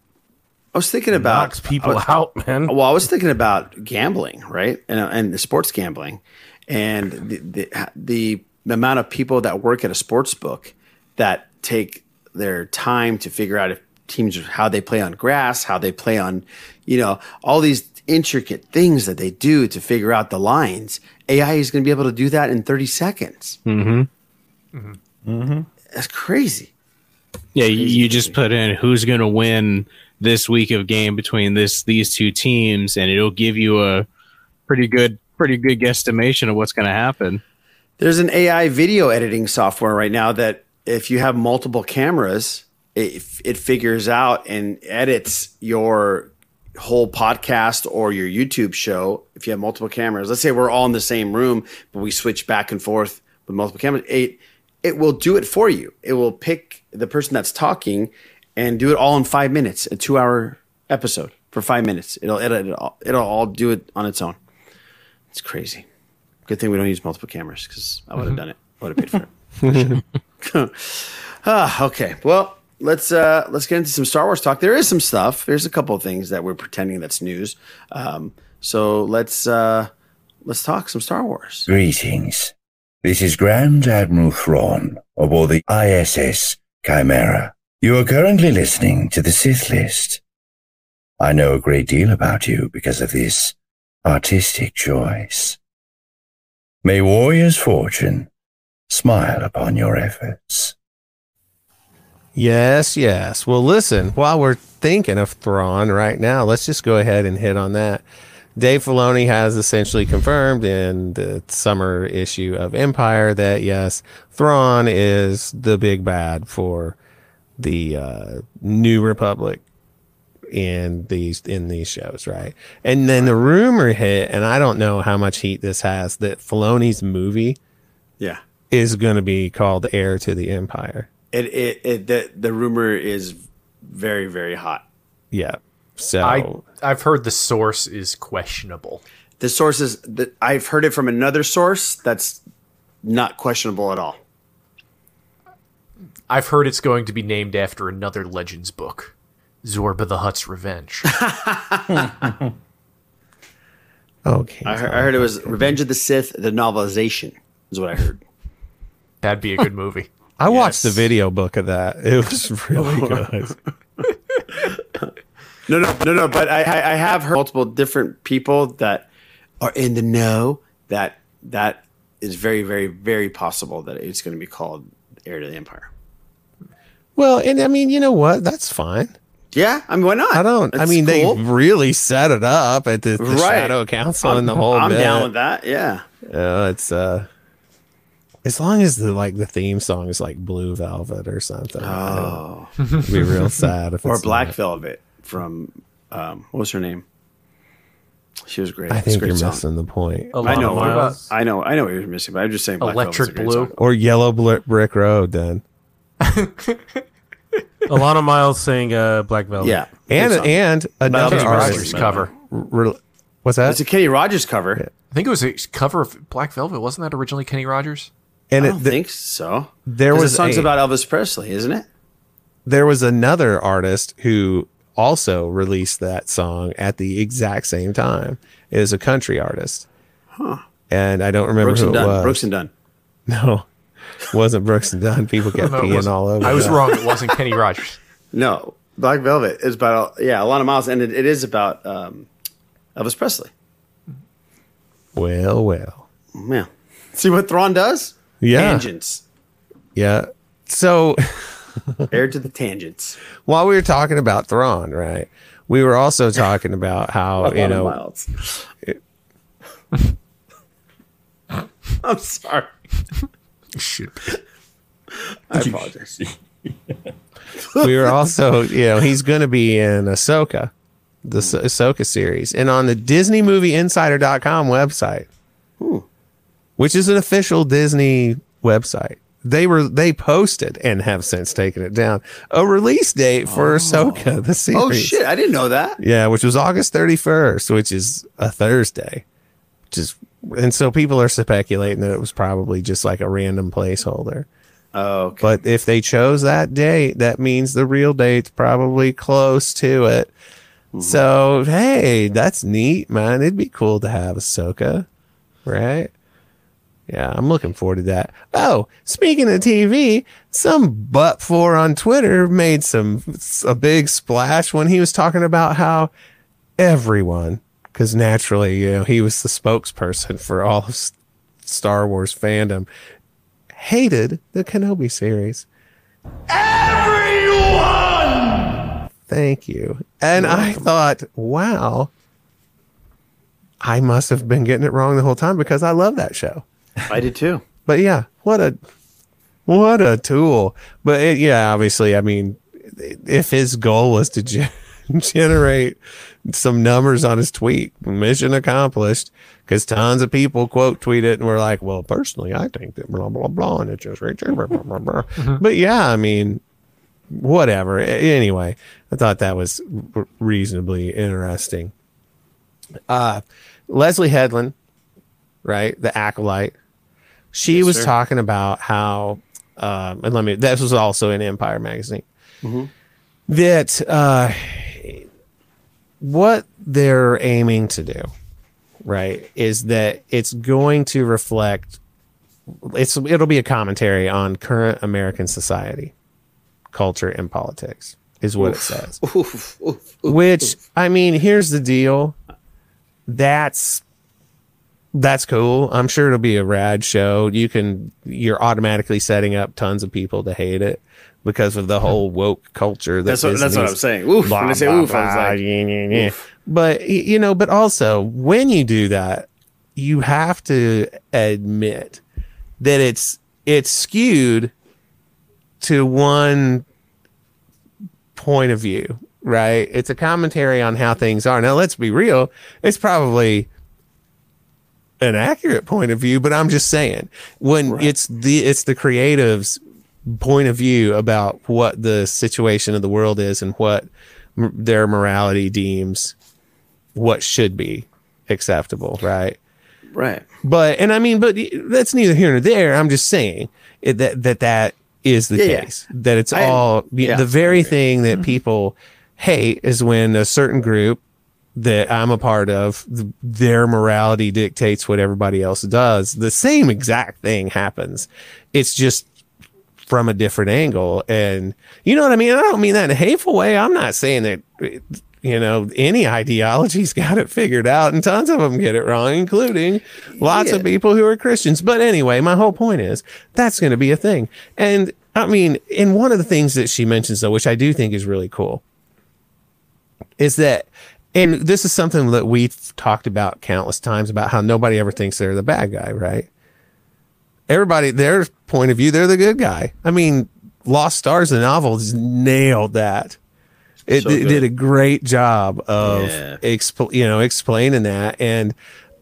was thinking about knocks people was, out, man. Well, I was thinking about gambling, right? And and sports gambling, and the, the the amount of people that work at a sports book that take their time to figure out if teams how they play on grass, how they play on, you know, all these intricate things that they do to figure out the lines. A I is going to be able to do that in thirty seconds. Mm-hmm. Mm-hmm. Mm-hmm. That's crazy. Yeah, crazy you crazy. Just put in who's going to win this week of game between this these two teams, and it'll give you a pretty good pretty good guesstimation of what's going to happen. There's an A I video editing software right now that if you have multiple cameras, it, it figures out and edits your whole podcast or your YouTube show. If you have multiple cameras, let's say we're all in the same room, but we switch back and forth with multiple cameras, it it will do it for you. It will pick the person that's talking and do it all in five minutes, a two hour episode for five minutes. It'll edit it all. It'll all do it on its own. It's crazy. Good thing we don't use multiple cameras, because I would have done it. I would have paid for it. ah, okay. Well, Let's uh, let's get into some Star Wars talk. There is some stuff. There's a couple of things that we're pretending that's news. Um, so let's uh, let's talk some Star Wars. Greetings. This is Grand Admiral Thrawn aboard the I S S Chimera. You are currently listening to the Sith List. I know a great deal about you because of this artistic choice. May Warrior's Fortune smile upon your efforts. Yes, yes. Well, listen, while we're thinking of Thrawn right now, let's just go ahead and hit on that. Dave Filoni has essentially confirmed in the summer issue of Empire that, yes, Thrawn is the big bad for the uh, New Republic in these in these shows, right? And then the rumor hit, and I don't know how much heat this has, that Filoni's movie yeah, is going to be called Heir to the Empire. It it, it the, the rumor is very, very hot. Yeah. So I I've heard the source is questionable. The source is that I've heard it from another source that's not questionable at all. I've heard it's going to be named after another Legends book, Zorba the Hutt's Revenge. Okay. I, I heard it was Revenge of the Sith, the novelization is what I heard. That'd be a good movie. I yes. watched the video book of that. It was really good. no, no, no, no. But I, I have heard multiple different people that are in the know that that is very, very, very possible that it's going to be called Heir to the Empire. Well, and I mean, you know what? That's fine. Yeah, I mean, why not? I don't. That's I mean, cool. They really set it up at the, the right. Shadow Council I'm, and the whole. I'm bit. Down with that. Yeah. Uh, it's uh. As long as the like the theme song is like Blue Velvet or something, oh, it'd be real sad if or it's Black not. Velvet from um, what was her name? She was great. I think great you're song. Missing the point. I know, about, I know, I know what you're missing, but I'm just saying. Black Electric Velvet's Blue song. Or Yellow Brick Road. Then Alana Miles sang uh, Black Velvet. Yeah, and and another Rogers cover. Re- what's that? It's a Kenny Rogers cover. Yeah. I think it was a cover of Black Velvet. Wasn't that originally Kenny Rogers? And I don't it, th- think so. There was the song's a, about Elvis Presley, isn't it? There was another artist who also released that song at the exact same time. It was a country artist. Huh. And I don't remember Brooks who it Dunn. was. Brooks and Dunn. No, it wasn't Brooks and Dunn. People kept no, peeing all over. I was that. wrong. It wasn't Kenny Rogers. No, Black Velvet is about, yeah, Alana Miles. And it, it is about um, Elvis Presley. Well, well. Yeah. See what Thrawn does? Yeah. Tangents. Yeah. So heir to the tangents. While we were talking about Thrawn, right? We were also talking about how, you know, it, I'm sorry. Shit. I apologize. We were also, you know, he's going to be in Ahsoka, the ah- Ahsoka series, and on the Disney Movie Insider dot com website. Ooh. Which is an official Disney website. They were they posted and have since taken it down a release date for oh. Ahsoka the series. Oh shit! I didn't know that. Yeah, which was August thirty-first, which is a Thursday. Which is, and so people are speculating that it was probably just like a random placeholder. Oh. Okay. But if they chose that date, that means the real date's probably close to it. Mm-hmm. So hey, that's neat, man. It'd be cool to have Ahsoka, right? Yeah, I'm looking forward to that. Oh, speaking of T V, some butt four on Twitter made some a big splash when he was talking about how everyone because naturally, you know, he was the spokesperson for all of Star Wars fandom. Hated the Kenobi series. Everyone! Thank you. And You're I welcome. thought, wow, I must have been getting it wrong the whole time because I love that show. I did too. But yeah, what a what a tool. But it, yeah, obviously, I mean, if his goal was to ge- generate some numbers on his tweet, mission accomplished, because tons of people quote tweet it and we're like, well, personally, I think that blah, blah, blah, and it just reaches, blah, blah, blah, blah. Mm-hmm. But yeah, I mean, whatever. Anyway, I thought that was reasonably interesting. Uh, Leslie Headland, right? The Acolyte. She yes, was sir. talking about how, um, and let me, this was also in Empire magazine, mm-hmm. that uh, what they're aiming to do, right, is that it's going to reflect, it's it'll be a commentary on current American society, culture, and politics, is what oof. it says. Oof, oof, Which, oof. I mean, here's the deal. That's that's cool. I'm sure it'll be a rad show. You can you're automatically setting up tons of people to hate it because of the whole woke culture. That that's what, that's what I'm saying. Oof, blah, when I say blah, oof, blah, I was like, yeah, yeah, yeah. But you know, but also when you do that, you have to admit that it's it's skewed to one point of view, right? It's a commentary on how things are. Now, let's be real. It's probably an accurate point of view, but I'm just saying when right. it's the it's the creative's point of view about what the situation of the world is and what m- their morality deems what should be acceptable, right? Right. But and I mean, but that's neither here nor there. I'm just saying it, that that that is the yeah, case yeah. that it's I, all yeah, the very thing that mm-hmm. people hate is when a certain group that I'm a part of, th- their morality dictates what everybody else does. The same exact thing happens. It's just from a different angle. And you know what I mean? I don't mean that in a hateful way. I'm not saying that, you know, any ideology's got it figured out and tons of them get it wrong, including lots yeah. of people who are Christians. But anyway, my whole point is that's going to be a thing. And I mean, and one of the things that she mentions though, which I do think is really cool is that, and this is something that we've talked about countless times about how nobody ever thinks they're the bad guy, right? Everybody, their point of view, they're the good guy. I mean, Lost Stars, the novel, just nailed that. It, so it did a great job of, yeah. exp- you know, explaining that. And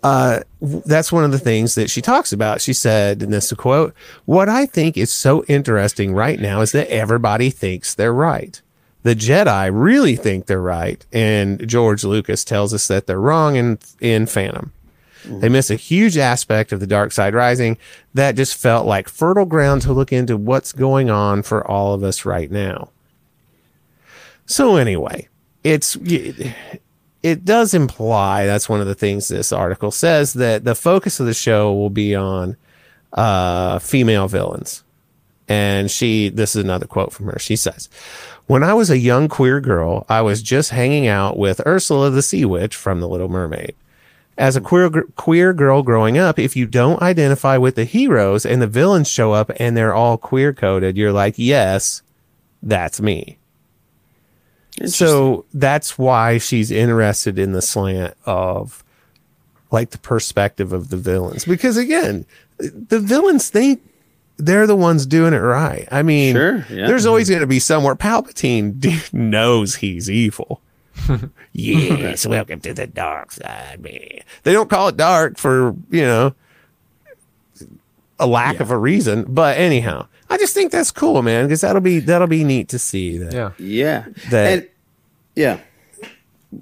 uh, that's one of the things that she talks about. She said, and this is a quote, "What I think is so interesting right now is that everybody thinks they're right. The Jedi really think they're right, and George Lucas tells us that they're wrong in, in Phantom. Mm. They miss a huge aspect of the Dark Side Rising that just felt like fertile ground to look into what's going on for all of us right now." So anyway, it's it does imply, that's one of the things this article says, that the focus of the show will be on uh, female villains. And she, this is another quote from her. She says, "When I was a young queer girl, I was just hanging out with Ursula the Sea Witch from The Little Mermaid. As a queer queer girl growing up, if you don't identify with the heroes and the villains show up and they're all queer coded, you're like, yes, that's me." So that's why she's interested in the slant of like the perspective of the villains, because again, the villains think they're the ones doing it right. I mean, sure, yeah. there's always going to be somewhere. Palpatine d- knows he's evil. Yes, welcome to the dark side, man. They don't call it dark for, you know, a lack yeah. of a reason. But anyhow, I just think that's cool, man, because that'll be that'll be neat to see. That, yeah, yeah, that, and, yeah.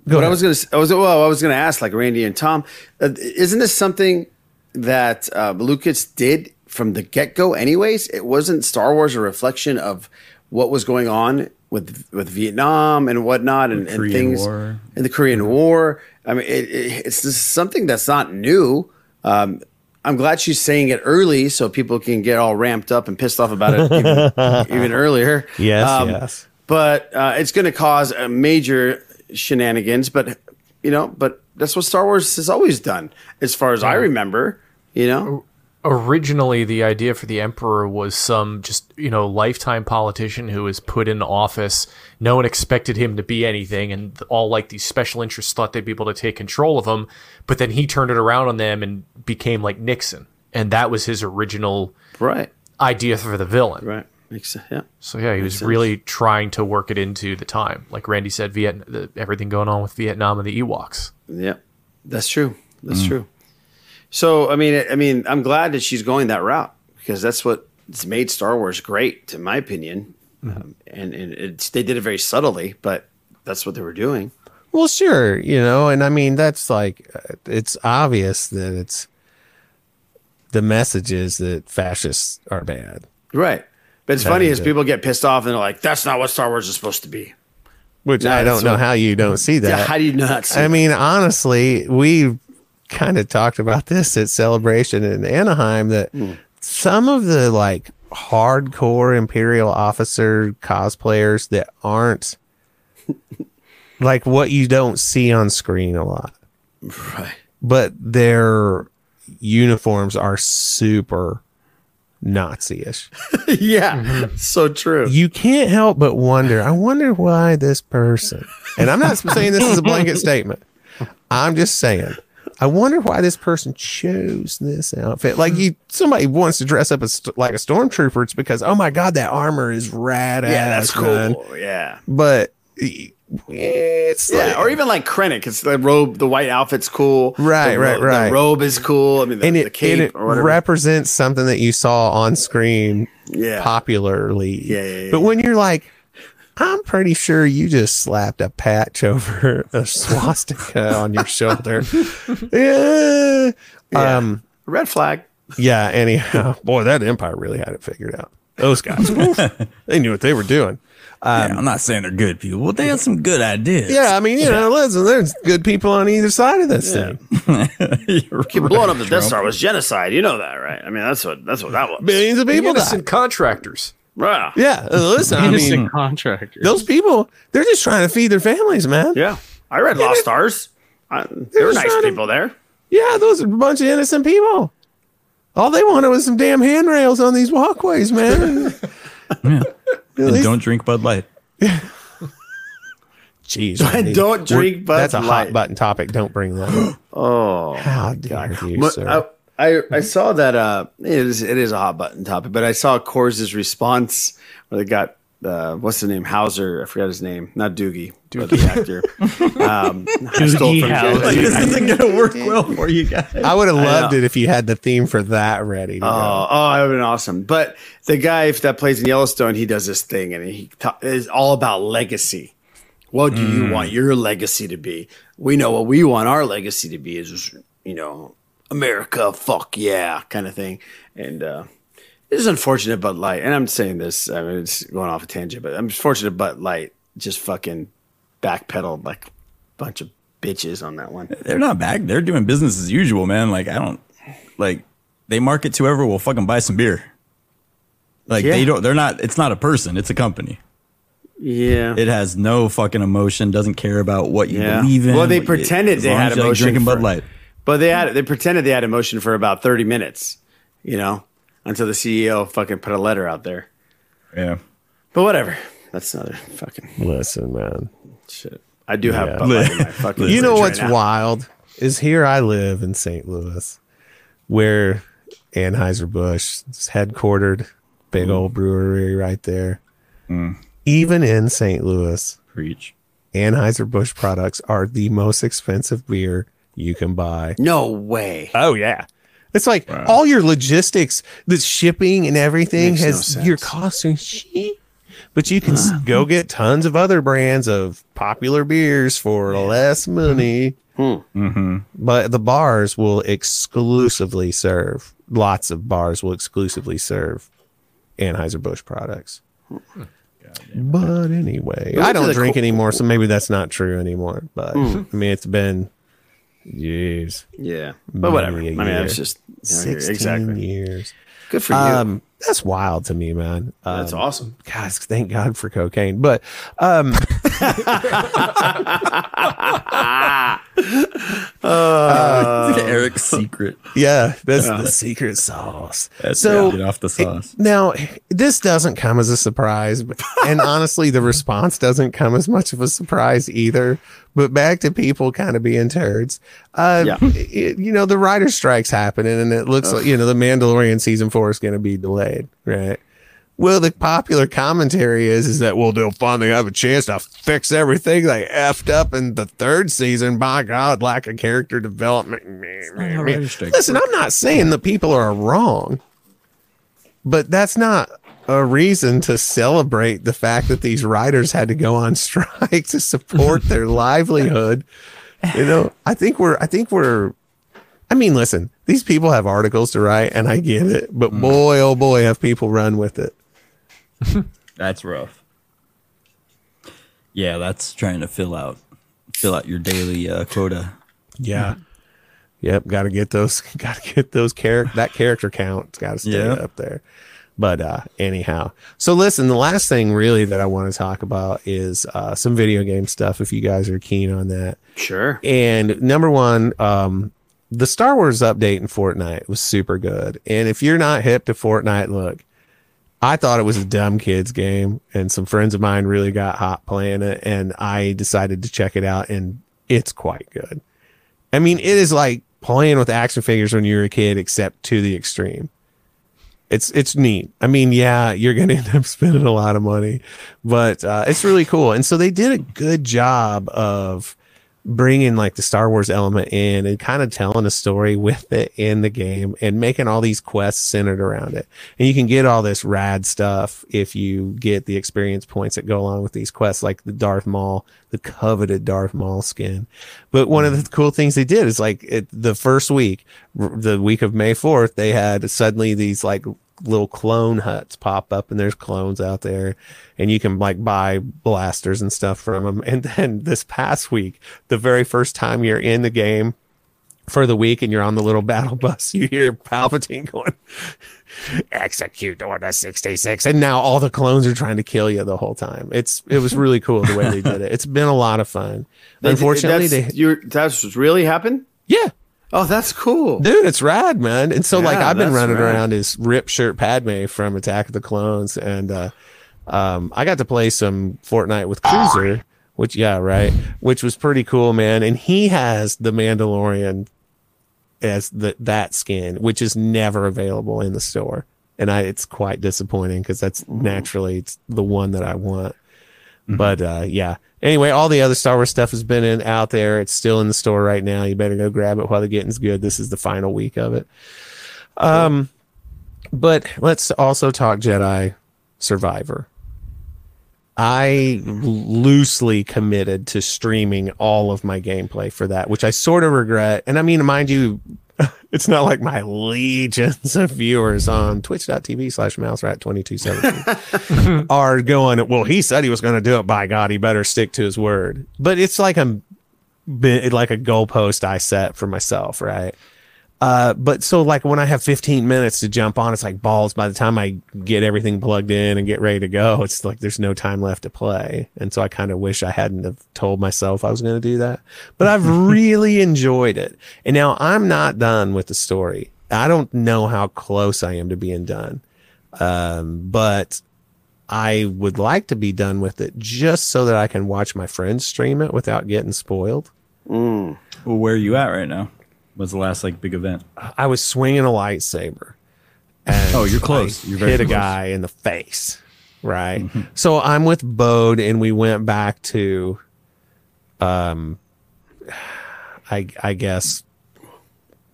Go what ahead. I was going to, I was well, I was going to ask, like Randy and Tom, uh, isn't this something that uh, Lucas did from the get-go anyways? It wasn't Star Wars a reflection of what was going on with with Vietnam and whatnot and, and things in the Korean yeah. War. I mean, it, it, it's just something that's not new. Um, I'm glad she's saying it early so people can get all ramped up and pissed off about it even, even earlier. Yes, um, yes. But uh, it's going to cause a major shenanigans, but, you know, but that's what Star Wars has always done, as far as yeah. I remember, you know? Originally, the idea for the Emperor was some just, you know, lifetime politician who was put in office. No one expected him to be anything, and all, like, these special interests thought they'd be able to take control of him, but then he turned it around on them and became, like, Nixon. And that was his original right. idea for the villain. Right. Makes, yeah. So, yeah, he Makes was sense. really trying to work it into the time. Like Randy said, Viet- the, everything going on with Vietnam and the Ewoks. Yeah, that's true. That's mm. true. So, I mean, I mean, I'm glad that she's going that route, because that's what's made Star Wars great, in my opinion. Mm-hmm. Um, and and it's, they did it very subtly, but that's what they were doing. Well, sure, you know, and I mean, that's like, it's obvious that it's the message is that fascists are bad. Right. But it's that funny is it. people get pissed off and they're like, that's not what Star Wars is supposed to be. Which no, I don't know what, how you don't see that. Yeah, how do you not see I that? mean, honestly, we kind of talked about this at Celebration in Anaheim, that mm. some of the like hardcore Imperial officer cosplayers that aren't like what you don't see on screen a lot. Right. But their uniforms are super Nazi-ish. yeah, mm-hmm. so true. You can't help but wonder, I wonder why this person, and I'm not saying this is a blanket statement, I'm just saying, I wonder why this person chose this outfit. Like, you, somebody wants to dress up as like a stormtrooper, it's because, oh my God, that armor is rad. Yeah, that's cool. Man. Yeah. But it's yeah, like, or even like Krennic, it's the robe, the white outfit's cool, right? The, right, right. The robe is cool. I mean, the, and it, the cape and it or represents something that you saw on screen, yeah, popularly, yeah. yeah, yeah but yeah. when you're like, I'm pretty sure you just slapped a patch over a swastika on your shoulder. yeah. yeah, um, red flag. Yeah. Anyhow, boy, that Empire really had it figured out. Those guys, they knew what they were doing. Um, yeah, I'm not saying they're good people. Well, they had some good ideas. Yeah, I mean, you know, listen, there's good people on either side of this yeah. thing. Keep right, blowing up the Death Star was genocide. You know that, right? I mean, that's what that's what that was. Billions of people, innocent died. contractors. Right. Yeah, listen, I mean, contractors. Those people, they're just trying to feed their families, man. Yeah, I read Lost Stars. I, they were nice people to, there. Yeah, those are a bunch of innocent people. All they wanted was some damn handrails on these walkways, man. yeah. And least, don't drink Bud Light. Jeez. Randy, don't drink Bud Light. That's a hot button topic. Don't bring that up. oh. How dare you, but, sir. I, I, I saw that. Uh, it, is, it is a hot button topic, but I saw Coors' response where they got, uh, what's the name? Hauser. I forgot his name. Not Doogie, Doogie. But the actor. Um, Doogie Howser. Like, this isn't going to work well for you guys. I would have loved it if you had the theme for that ready. Oh, oh, that would have been awesome. But the guy that plays in Yellowstone, he does this thing, and he ta- it's all about legacy. What do mm. you want your legacy to be? We know what we want our legacy to be is, you know, America, fuck yeah, kind of thing. And, uh, it is unfortunate, Bud Light, and I'm saying this, I mean, it's going off a tangent, but I'm fortunate Bud Light just fucking backpedaled like a bunch of bitches on that one. They're not back. They're doing business as usual, man. Like, I don't, like, they market to whoever will fucking buy some beer. Like, yeah. they don't, they're not, it's not a person, it's a company. Yeah. It has no fucking emotion, doesn't care about what you yeah. believe in. Well, they pretended you, they had emotion. Like drinking for, Bud Light. But they had, they pretended they had emotion for about thirty minutes, you know? Until the C E O fucking put a letter out there. Yeah. But whatever. That's another fucking... Listen, man. Shit. I do have... Yeah. Bud Light in my fucking you know what's right wild? Is here I live in Saint Louis, where Anheuser-Busch is headquartered. Big mm. old brewery right there. Mm. Even in Saint Louis... Preach. Anheuser-Busch products are the most expensive beer you can buy. No way. Oh, yeah. It's like wow. all your logistics, the shipping and everything Makes has no your costs and shit. But you can uh, go get tons of other brands of popular beers for yeah. less money. Mm-hmm. But the bars will exclusively serve. Lots of bars will exclusively serve Anheuser-Busch products. But anyway, but I don't drink cool. anymore, so maybe that's not true anymore. But mm. I mean, it's been... Years, yeah, but whatever. I mean, it's just you know, sixteen exactly. years. Good for you. Um, that's wild to me, man. Um, that's awesome. Guys, thank God for cocaine. But um, uh, it's like Eric's secret. Yeah, that's uh, the secret sauce. That's so get off the sauce. It, now, this doesn't come as a surprise, but, and honestly, the response doesn't come as much of a surprise either. But back to people kind of being turds. Uh, yeah. it, you know, the writer strike's happening, and it looks Ugh. like, you know, the Mandalorian season four is going to be delayed, right? Well, the popular commentary is is that, well, they'll finally have a chance to fix everything they effed up in the third season. By God, lack of character development. Listen, I'm not saying the people are wrong, but that's not a reason to celebrate the fact that these writers had to go on strike to support their livelihood. You know, I think we're, I think we're, I mean, listen, these people have articles to write, and I get it, but boy, oh boy, have people run with it. That's rough. Yeah, that's trying to fill out fill out your daily uh, quota. Yeah. Yep, got to get those got to get those character that character count. It's got to stay yep. up there. But uh, anyhow, so listen, the last thing really that I want to talk about is uh, some video game stuff if you guys are keen on that. Sure. And number one, um the Star Wars update in Fortnite was super good. And if you're not hip to Fortnite, look, I thought it was a dumb kids game, and some friends of mine really got hot playing it, and I decided to check it out, and it's quite good. I mean, it is like playing with action figures when you were a kid, except to the extreme. It's it's neat. I mean, yeah, you're going to end up spending a lot of money, but uh, it's really cool. And so they did a good job of bringing like the Star Wars element in and kind of telling a story with it in the game and making all these quests centered around it. And you can get all this rad stuff if you get the experience points that go along with these quests, like the Darth Maul, the coveted Darth Maul skin. But one of the cool things they did is like it, the first week, r- the week of May fourth, they had suddenly these like little clone huts pop up, and there's clones out there, and you can like buy blasters and stuff from them. And then this past week, the very first time you're in the game for the week and you're on the little battle bus, you hear Palpatine going, execute order sixty-six, and now all the clones are trying to kill you the whole time. It's it was really cool the way they did it. It's been a lot of fun. They, unfortunately that's, they you're, that's really happened. Yeah. Oh, that's cool. Dude, it's rad, man. And so, yeah, like, I've been running rad. around as Rip Shirt Padme from Attack of the Clones. And uh, um, I got to play some Fortnite with Cruiser, which, yeah, right, which was pretty cool, man. And he has the Mandalorian as the, that skin, which is never available in the store. And I, it's quite disappointing because that's naturally it's the one that I want. Mm-hmm. But uh, yeah. Anyway, all the other Star Wars stuff has been in out there. It's still in the store right now. You better go grab it while the getting's good. This is the final week of it. Um, but let's also talk Jedi Survivor. I loosely committed to streaming all of my gameplay for that, which I sort of regret. And I mean, mind you, it's not like my legions of viewers on twitch dot t v slash mouse rat two two one seven are going, well, he said he was going to do it. By God, he better stick to his word. But it's like a, like a goalpost I set for myself, right? Uh, but so like when I have fifteen minutes to jump on, it's like balls. By the time I get everything plugged in and get ready to go, it's like there's no time left to play. And so I kind of wish I hadn't have told myself I was going to do that. But I've really enjoyed it. And now I'm not done with the story. I don't know how close I am to being done. Um, but I would like to be done with it just so that I can watch my friends stream it without getting spoiled. Mm. Well, where are you at right now? Was the last like big event? I was swinging a lightsaber. And oh, you're close. I you're very hit close. a guy in the face, right? Mm-hmm. So I'm with Bode, and we went back to, um, I I guess,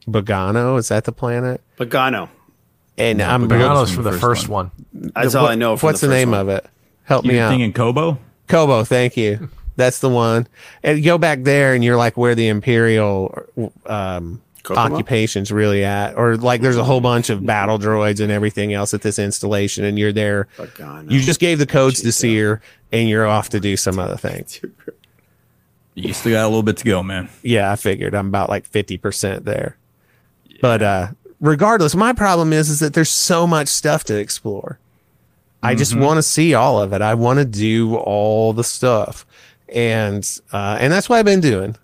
Bogano. Is that the planet? Bogano. And yeah, I'm Bogano's from the first one. one. That's the, all what, I know. From what's the, the name one. of it? Help you're me out. Thinking Kobo. Kobo. Thank you. That's the one. And you go back there and you're like where the Imperial um, occupation's really at. Or like there's a whole bunch of battle droids and everything else at this installation. And you're there. You just gave the codes to Seer and you're off to do some other thing. You still got a little bit to go, man. Yeah, I figured. I'm about like fifty percent there. Yeah. But uh, regardless, my problem is, is that there's so much stuff to explore. I just mm-hmm. want to see all of it. I want to do all the stuff. and uh, and that's what I've been doing.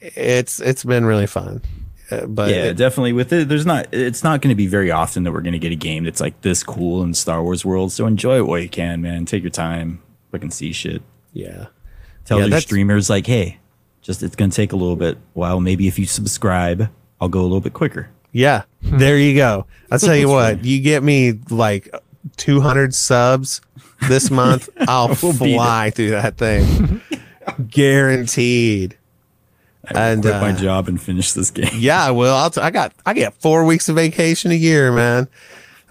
It's it's been really fun. Uh, but yeah, it, definitely with it, there's not it's not going to be very often that we're going to get a game that's like this cool in the Star Wars world. So enjoy it while you can, man. Take your time, fucking see shit. Yeah, tell yeah, your streamers like, hey, just it's going to take a little bit while. Maybe if you subscribe, I'll go a little bit quicker. Yeah, there you go. I'll tell you what, funny. You get me like two hundred subs this month, I'll we'll fly through that thing, guaranteed. I and quit uh, my job and finish this game. Yeah, well, I'll t- I got I get four weeks of vacation a year, man.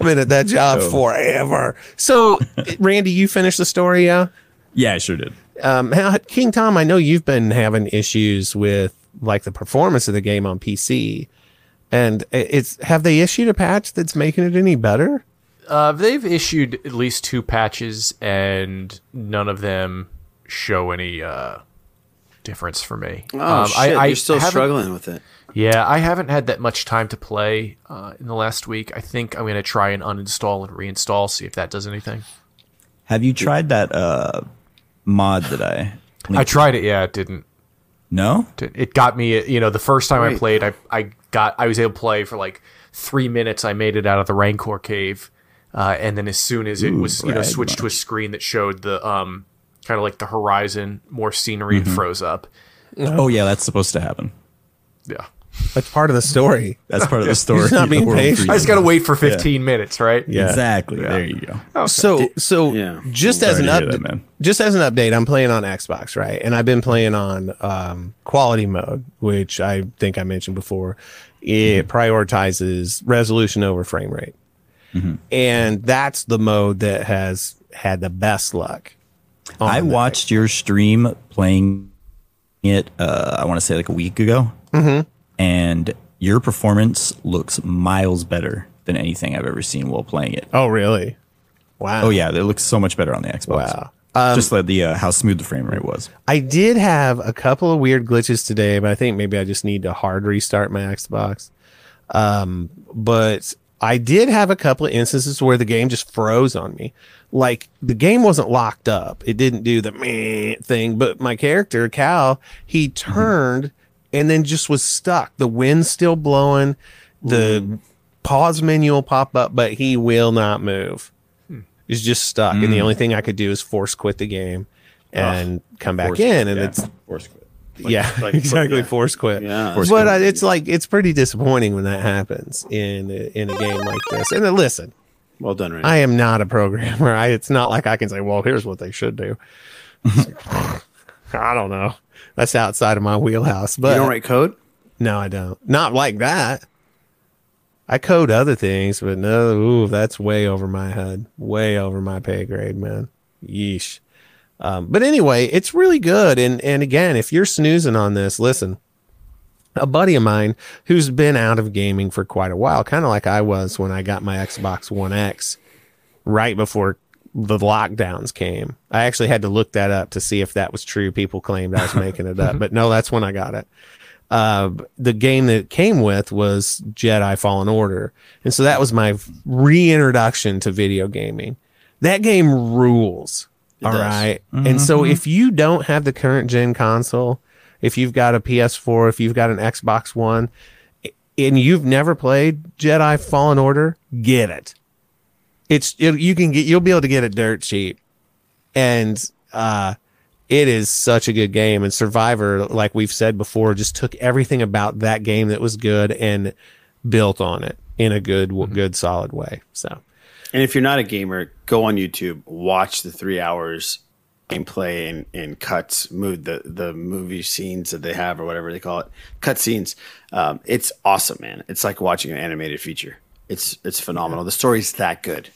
I've been at that job oh. forever. So, Randy, you finished the story, yeah? Yeah, I sure did. Um, how, King Tom, I know you've been having issues with like the performance of the game on P C, and it's have they issued a patch that's making it any better? Uh, they've issued at least two patches, and none of them show any. Uh, difference for me. Oh um, shit, I, I you're still struggling with it. Yeah, I haven't had that much time to play uh, in the last week. I think I'm going to try and uninstall and reinstall, see if that does anything. Have you tried that uh, mod that I... I tried it, yeah, it didn't. No? It got me, you know, the first time Wait. I played, I, I got, I was able to play for like three minutes. I made it out of the Rancor cave, uh, and then as soon as it Ooh, was, you know, switched much. to a screen that showed the... Um, kind of like the horizon, more scenery, mm-hmm. froze up. Oh yeah, that's supposed to happen. Yeah, that's part of the story. That's part of the story. Not being patient. I just got to wait for fifteen yeah. minutes, right? Yeah, exactly. Yeah. There you go. Okay. So, so yeah. just I'm as an update, that, just as an update, I'm playing on Xbox, right? And I've been playing on um, quality mode, which I think I mentioned before. It mm-hmm. prioritizes resolution over frame rate, mm-hmm. and that's the mode that has had the best luck. I watched your stream playing it, uh, I want to say like a week ago, mm-hmm. and your performance looks miles better than anything I've ever seen while playing it. Oh, really? Wow. Oh, yeah. It looks so much better on the Xbox. Wow. Um, just like the, uh, how smooth the frame rate was. I did have a couple of weird glitches today, but I think maybe I just need to hard restart my Xbox. Um, but I did have a couple of instances where the game just froze on me. Like, the game wasn't locked up. It didn't do the meh thing, but my character, Cal, he turned mm-hmm. and then just was stuck. The wind's still blowing. The mm. pause menu will pop up, but he will not move. Hmm. He's just stuck. Mm. And the only thing I could do is force quit the game and oh, come back in. And yeah. it's force quit. Like, yeah, like, exactly. Yeah. Force quit. Yeah. Force but quit. Uh, it's like, it's pretty disappointing when that happens in, in a game like this. And then listen. Well done, Randy. I am not a programmer. I, it's not like I can say, well, here's what they should do. I don't know. That's outside of my wheelhouse. But you don't write code? No, I don't. Not like that. I code other things, but no, ooh, that's way over my head. Way over my pay grade, man. Yeesh. Um, but anyway, it's really good. And, and again, if you're snoozing on this, listen. A buddy of mine who's been out of gaming for quite a while, kind of like I was when I got my Xbox One X right before the lockdowns came. I actually had to look that up to see if that was true. People claimed I was making it up, but no, that's when I got it. Uh, the game that it came with was Jedi Fallen Order. And so that was my reintroduction to video gaming. That game rules. It all does. Right. Mm-hmm. And so if you don't have the current gen console, if you've got a P S four, if you've got an Xbox One, and you've never played Jedi Fallen Order, get it. It's it, you can get you'll be able to get it dirt cheap, and uh, it is such a good game. And Survivor, like we've said before, just took everything about that game that was good and built on it in a good, mm-hmm. good, solid way. So, and if you're not a gamer, go on YouTube, watch the three hours. Gameplay and, and cuts, mood, the, the movie scenes that they have or whatever they call it, cut scenes. Um, it's awesome, man. It's like watching an animated feature. It's it's phenomenal. The story's that good.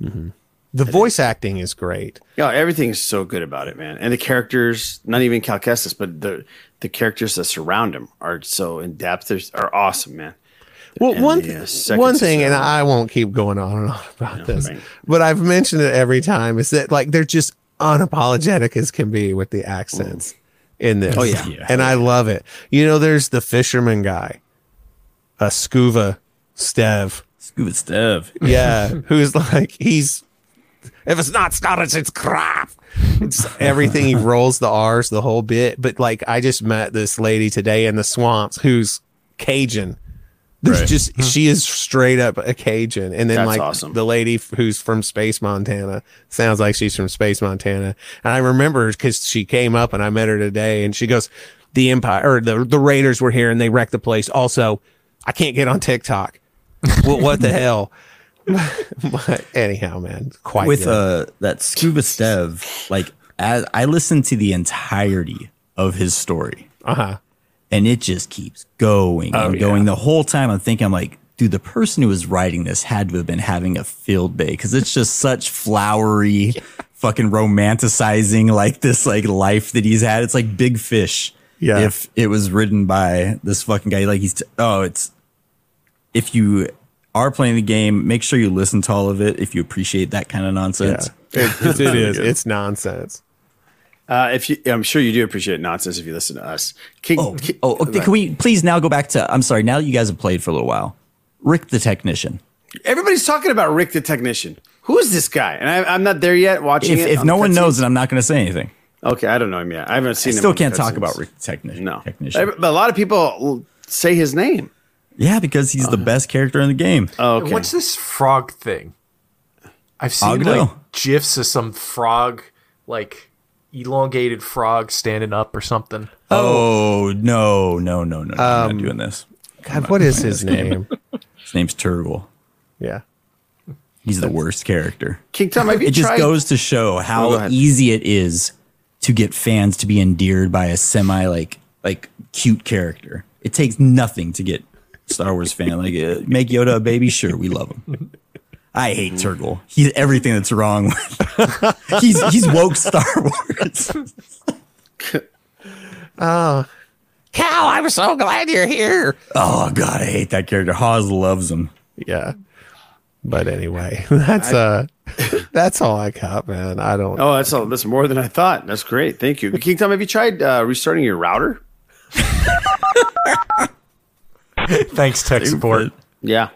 Mm-hmm. The it voice is. acting is great. Yeah, everything's so good about it, man. And the characters, not even Cal Kestis, but the the characters that surround him are so in depth. They're, are awesome, man. Well, and one, the, uh, one thing, and I won't keep going on and on about no, this, right. but I've mentioned it every time, is that like they're just unapologetic as can be with the accents in this. Oh yeah. yeah. And I love it. You know, there's the fisherman guy, a uh, Scuba Stev. Scuba Stev. Yeah. Who's like, he's If it's not Scottish, it's crap. It's everything. He rolls the R's the whole bit. But like, I just met this lady today in the swamps who's Cajun. There's right. just she is straight up a Cajun. And then That's like awesome. The lady who's from Space, Montana, sounds like she's from Space, Montana. And I remember because she came up and I met her today, and she goes, the Empire or the, the Raiders were here and they wrecked the place. Also, I can't get on TikTok. Well, what the hell? But anyhow, man, quite with uh, that Scuba Stev, like as I listened to the entirety of his story. Uh-huh. And it just keeps going oh, and going yeah. the whole time. I'm thinking, I'm like, dude, the person who was writing this had to have been having a field day, because it's just such flowery, yeah. fucking romanticizing like this like life that he's had. It's like Big Fish. Yeah. If it was written by this fucking guy, like he's t- oh, it's if you are playing the game, make sure you listen to all of it if you appreciate that kind of nonsense. Yeah. It, it, it is. It's nonsense. Uh, if you, I'm sure you do appreciate nonsense if you listen to us. King, oh, King, oh okay. Can we please now go back to? I'm sorry. Now you guys have played for a little while. Rick the Technician. Everybody's talking about Rick the Technician. Who is this guy? And I, I'm not there yet. Watching if, it. If no one knows, then I'm not going to say anything. Okay, I don't know him yet. I haven't seen. I still him can't talk about Rick the Technician. No, technician. I, but a lot of people say his name. Yeah, because he's uh, the best character in the game. Oh, okay. What's this frog thing? I've seen Ogdo. like gifs of some frog, like. elongated frog standing up or something. Oh, no, no, no, no. Um, I'm not doing this. I'm God, what is his name? Game. His name's Turgle. Yeah. He's the worst character. King Tom, have you it tried? Just goes to show how oh, go easy it is to get fans to be endeared by a semi like like cute character. It takes nothing to get Star Wars fan. Like uh, make Yoda a baby, sure, we love him. I hate Turgle. He's everything that's wrong with he's he's woke Star Wars. Oh, Cal, I'm so glad you're here. Oh God, I hate that character. Hawes loves him. Yeah. But anyway, that's uh that's all I got, man. I don't Oh, that's all that's more than I thought. That's great. Thank you. King Tom, have you tried uh, restarting your router? Thanks, tech support. Yeah.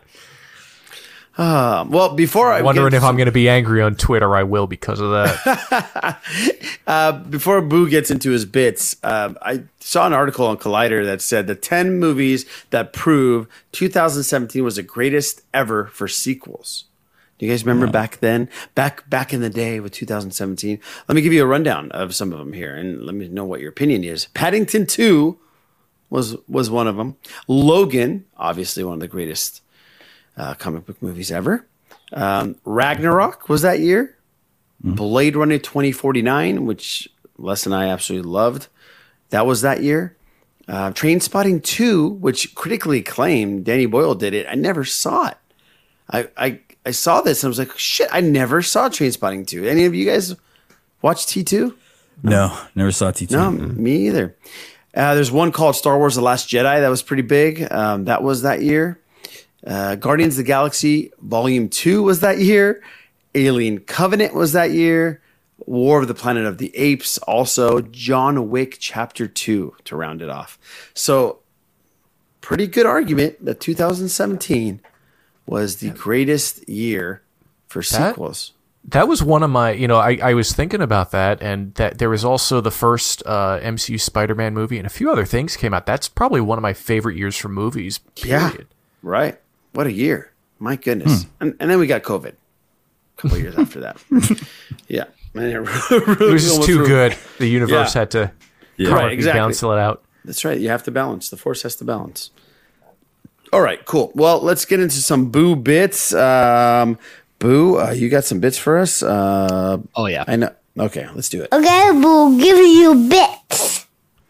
Uh, well, before I'm wondering I if I'm going to be angry on Twitter, I will because of that. uh, before Boo gets into his bits, uh, I saw an article on Collider that said the ten movies that prove two thousand seventeen was the greatest ever for sequels. Do you guys remember yeah. back then, back back in the day with two thousand seventeen? Let me give you a rundown of some of them here, and let me know what your opinion is. Paddington Two was was one of them. Logan, obviously one of the greatest. Uh, comic book movies ever. Um, Ragnarok was that year. Mm-hmm. Blade Runner twenty forty-nine, which Les and I absolutely loved. That was that year. Uh, Trainspotting two, which critically acclaimed. Danny Boyle did it. I never saw it. I, I, I saw this and I was like, shit, I never saw Trainspotting two. Any of you guys watch T two? No, never saw T two. No, mm-hmm. me either. Uh, there's one called Star Wars The Last Jedi. That was pretty big. Um, that was that year. Uh, Guardians of the Galaxy Volume two was that year. Alien Covenant was that year. War of the Planet of the Apes also. John Wick Chapter two to round it off. So pretty good argument that two thousand seventeen was the greatest year for sequels. That, that was one of my, you know, I, I was thinking about that, and that there was also the first uh, M C U Spider-Man movie and a few other things came out. That's probably one of my favorite years for movies, period. Yeah. Right. What a year. My goodness. Hmm. And, and then we got COVID a couple of years after that. Yeah. Man, it, really it was just too through. good. The universe yeah. had to yeah. right, exactly. cancel it out. That's right. You have to balance. The force has to balance. All right. Cool. Well, let's get into some Boo bits. Um, Boo, uh, you got some bits for us? Uh, oh, yeah. I know. Okay. Let's do it. Okay, Boo, give you bits.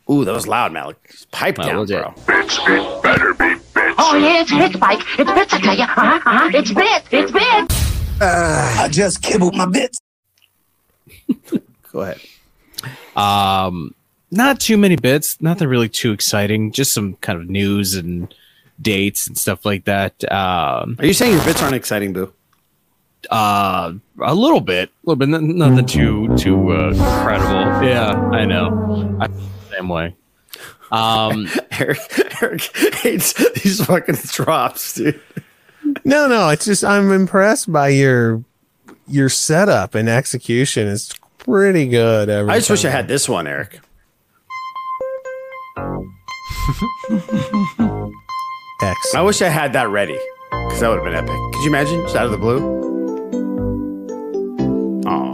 Ooh, that was loud, Malik. Pipe oh, down, bro. Bits, it better be. Oh, yeah, it's bits, Mike. It's bits, I tell you. Uh-huh, uh-huh. It's bits. It's bits. Uh, I just kibbled my bits. Go ahead. Um, not too many bits. Nothing really too exciting. Just some kind of news and dates and stuff like that. Um, Are you saying your bits aren't exciting, Boo? Uh, a little bit. A little bit. N- nothing too, too uh, incredible. Yeah, I know. I feel the same way. Um, Eric, Eric hates these fucking drops, dude. No, no, it's just I'm impressed by your your setup and execution is pretty good. I just time. wish I had this one, Eric. Excellent. I wish I had that ready, because that would have been epic. Could you imagine? Just out of the blue. Aw,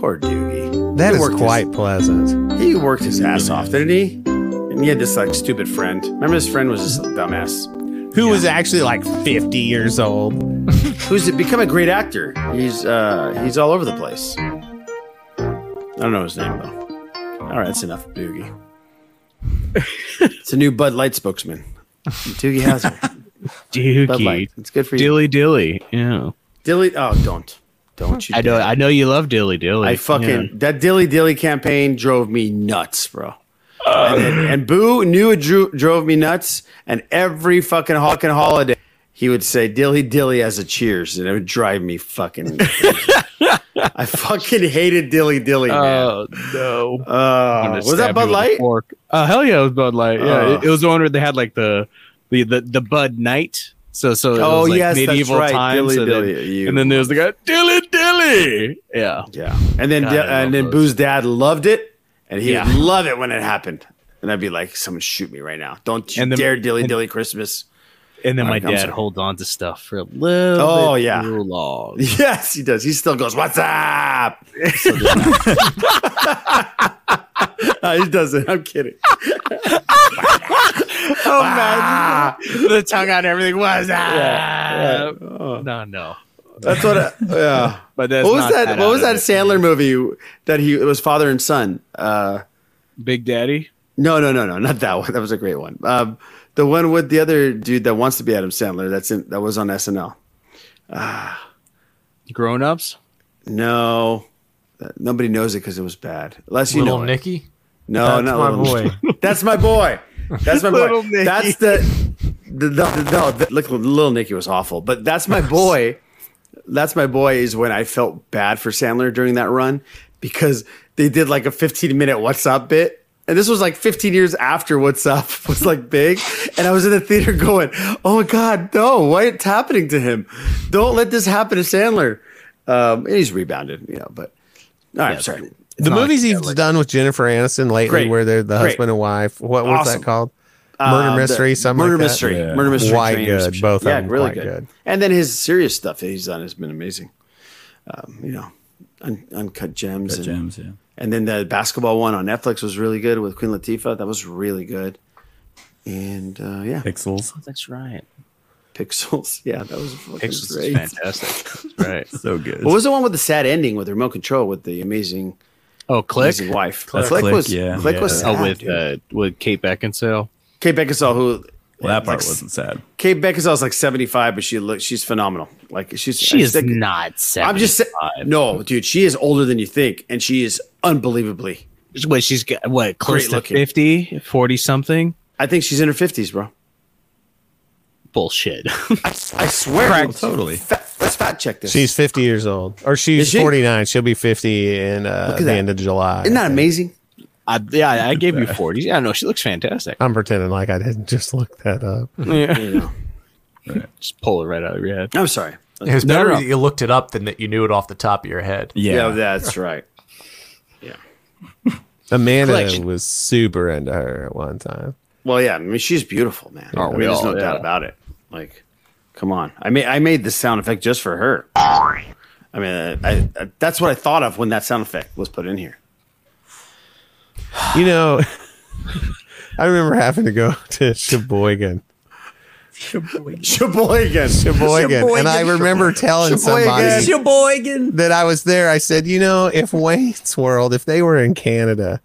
poor Doogie. That he is quite his, pleasant. He worked his ass off, didn't he? And he had this like stupid friend. Remember, his friend was just a dumbass who yeah. was actually like fifty years old. Who's become a great actor. He's uh, he's all over the place. I don't know his name though. All right, that's enough, Doogie. It's a new Bud Light spokesman. Doogie Howser. Doogie. Bud Light. It's good for you. Dilly Dilly. Yeah. Dilly. Oh, don't. Don't you. I know. I know you love Dilly Dilly. I fucking yeah. that Dilly Dilly campaign drove me nuts, bro. Uh, and, then, and Boo knew it drew, drove me nuts. And every fucking fucking holiday, he would say Dilly Dilly as a cheers, and it would drive me fucking. I fucking hated Dilly Dilly, man. Oh, no. Uh, was that Bud Light? Uh, hell yeah, it was Bud Light. Yeah, uh, it, it was the one where they had like the the, the, the Bud Knight. So, so it oh, was like yes, medieval that's right. times. Dilly, and, Dilly, then, you. and then there was the guy, Dilly Dilly. Yeah. Yeah. And then, God, Dil- and then Boo's dad loved it, and he yeah. would love it when it happened. And I'd be like, someone shoot me right now. Don't you and then, dare Dilly and, Dilly Christmas. And then All my right, dad holds on to stuff for a little oh, bit yeah. too long. Yes, he does. He still goes, "What's up?" Still doing that. No, he doesn't. I'm kidding. Oh, ah, man. The tongue on everything. What's up? Yeah. Yeah. Oh. No, no. That's what. I, yeah. But that's what was that? that what was that Sandler movie that he? It was father and son. Uh, Big Daddy. No, no, no, no, not that one. That was a great one. Um, The one with the other dude that wants to be Adam Sandler. That's in, that was on S N L. Uh, Grown Ups? No, nobody knows it because it was bad. Unless you Little know Nicky? It. No, that's not my boy. Nicky. That's my boy. That's my boy. Nicky. That's the the, the, the, no, the look, Little Nicky was awful, but that's my boy. That's my boy is when I felt bad for Sandler during that run because they did like a fifteen minute "What's Up" bit. And this was like fifteen years after What's Up was like big. And I was in the theater going, oh, my God, no, what's happening to him? Don't let this happen to Sandler. Um, and he's rebounded, you know, but all right, yeah, I'm sorry. The movies he's like, done with Jennifer Aniston lately Great. where they're the Great. husband and wife. What was awesome. that called? Murder um, Mystery, something Murder like Mystery. That. Yeah. Murder Mystery. Why good? Both yeah, of them really quite good. good. And then his serious stuff that he's done has been amazing. Um, you know, un- Uncut Gems. Uncut and, Gems, yeah. And then the basketball one on Netflix was really good with Queen Latifah. That was really good. And uh, yeah. Pixels. Oh, that's right. Pixels. Yeah, that was fucking Pixels great. Is fantastic. That's right. So good. What was the one with the sad ending with the remote control with the amazing Oh, Click? Amazing wife. Click, Click was yeah. Click yeah. was sad. Oh, with, uh, with Kate Beckinsale. Kate Beckinsale who Well, that part like, wasn't sad. Kate Beckinsale's like seventy-five, but she look she's phenomenal. Like she's she is think, not seventy-five. I'm just saying, no, dude. She is older than you think, and she is unbelievably. What she's got? What close to fifty, forty something? I think she's in her fifties, bro. Bullshit. I, I swear, well, totally. Fat, let's fact check this. She's fifty years old, or she's she? forty-nine. She'll be fifty in uh, the that. end of July. Isn't that amazing? I, yeah, I gave you forty. Yeah, no, she looks fantastic. I'm pretending like I didn't just look that up. Yeah, you know. Right. Just pull it right out of your head. I'm sorry. It was better no, no. that you looked it up than that you knew it off the top of your head. Yeah, yeah that's right. Yeah. Amanda Collection. was super into her at one time. Well, yeah, I mean, she's beautiful, man. Oh, I mean, we there's all, no yeah. doubt about it. Like, come on. I made I made this sound effect just for her. I mean, I, I, that's what I thought of when that sound effect was put in here. You know, I remember having to go to Sheboygan. Sheboygan. Sheboygan. Sheboygan. And I remember telling Sheboygan. somebody Sheboygan. that I was there. I said, you know, if Wayne's World, if they were in Canada,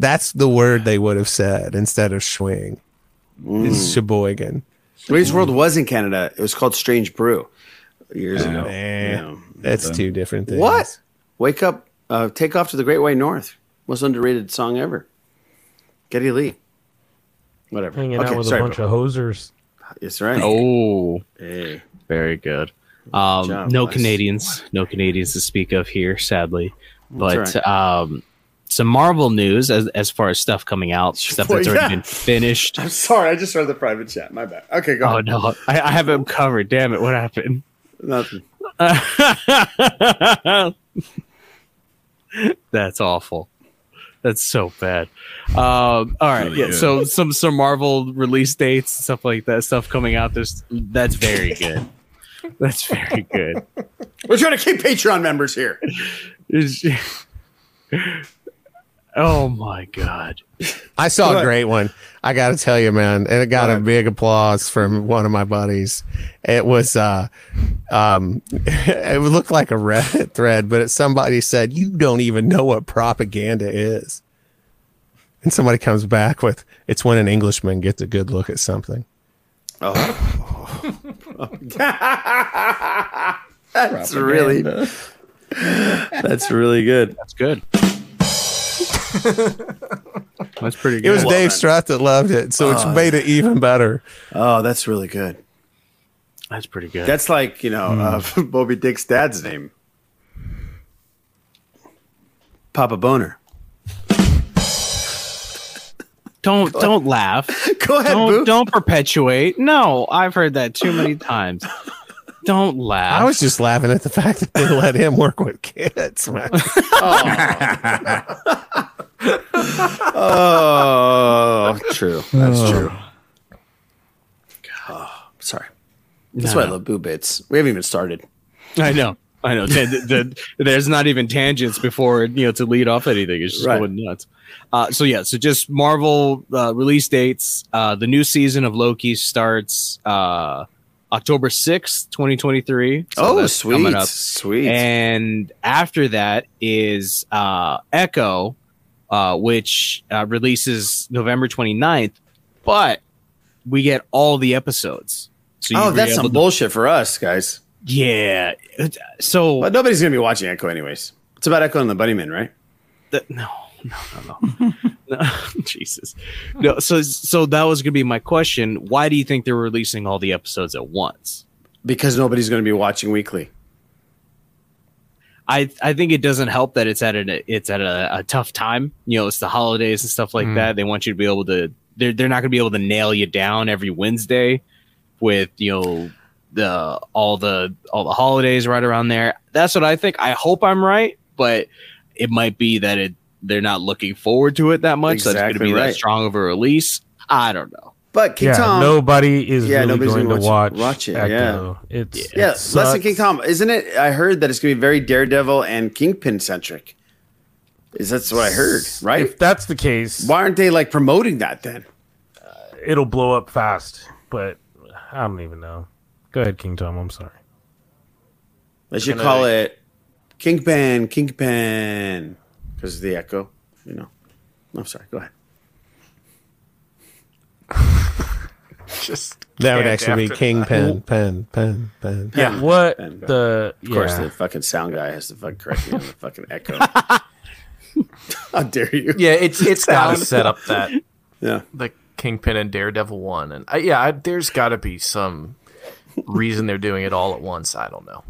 that's the word they would have said instead of swing. Mm. It's Sheboygan. Wayne's World was in Canada. It was called Strange Brew years oh, ago. You know, that's so. two different things. What? Wake up, uh, take off to the Great Way North. Most underrated song ever. Geddy Lee. Whatever. Hanging okay, out with sorry, a bunch bro. of hosers. That's right. Oh. Hey. Very good. Um, job, no nice. Canadians. No Canadians to speak of here, sadly. But right. um, some Marvel news as, as far as stuff coming out. Stuff that's well, yeah. already been finished. I'm sorry. I just read the private chat. My bad. Okay, go on. Oh, no. I, I have them covered. Damn it. What happened? Nothing. Uh, that's awful. That's so bad. Um, all right. Really yeah. Good. So some some Marvel release dates, stuff like that, stuff coming out. There's that's very good. That's very good. We're trying to keep Patreon members here. Oh my God! I saw what? a great one. I got to tell you, man, and it got what? a big applause from one of my buddies. It was, uh, um, it looked like a Reddit thread, but it, somebody said, "You don't even know what propaganda is," and somebody comes back with, "It's when an Englishman gets a good look at something." Oh, that's propaganda. really, that's really good. That's good. That's pretty good. It was well, Dave Strutt that loved it, so it's uh, made it even better. Oh, that's really good. That's pretty good. That's like, you know, mm. uh, Moby Dick's dad's name, Papa Boner. Don't don't laugh. Go ahead. Don't, Boop. Don't perpetuate. No, I've heard that too many times. Don't laugh. I was just laughing at the fact that they let him work with kids. oh. oh, true. That's oh. true. Oh, sorry. That's no. why I love Boo Bits. We haven't even started. I know. I know. the, the, there's not even tangents before, you know, to lead off anything. It's just right. going nuts. Uh, so, yeah. So just Marvel uh, release dates. Uh, the new season of Loki starts uh October sixth, twenty twenty-three. So oh, sweet. Coming up. Sweet. And after that is uh, Echo, uh, which uh, releases November twenty-ninth, but we get all the episodes. So oh, that's some to- bullshit for us, guys. Yeah. So, but nobody's going to be watching Echo anyways. It's about Echo and the Bunnymen, right? The, no. No, no, no. no. Jesus. No, so so that was going to be my question. Why do you think they're releasing all the episodes at once? Because nobody's going to be watching weekly. I I think it doesn't help that it's at a it's at a, a tough time. You know, it's the holidays and stuff like mm. that. They want you to be able to they're they're not going to be able to nail you down every Wednesday with, you know, the all the all the holidays right around there. That's what I think. I hope I'm right, but it might be that it they're not looking forward to it that much. Exactly, so it's going to be right. that strong of a release. I don't know. But King yeah, Tom. Nobody is yeah, really going to watch, watch, watch it. Echo. Yeah, it's, yeah. It less than King Tom. Isn't it? I heard that it's going to be very Daredevil and Kingpin centric. Is That's what I heard, right? If that's the case. Why aren't they like promoting that then? Uh, it'll blow up fast, but I don't even know. Go ahead, King Tom. I'm sorry. They should call like, it Kingpin, Kingpin. Because of the Echo, you know. I'm sorry. Go ahead. Just that would actually be King Pen, Pen, Pen, Pen. Yeah. What pen, the? Of course, yeah. the fucking sound guy has to fucking correct me on the fucking Echo. How dare you? Yeah, it's it's gotta set up that. Yeah. The Kingpin and Daredevil one, and I, yeah, I, there's got to be some reason they're doing it all at once. I don't know.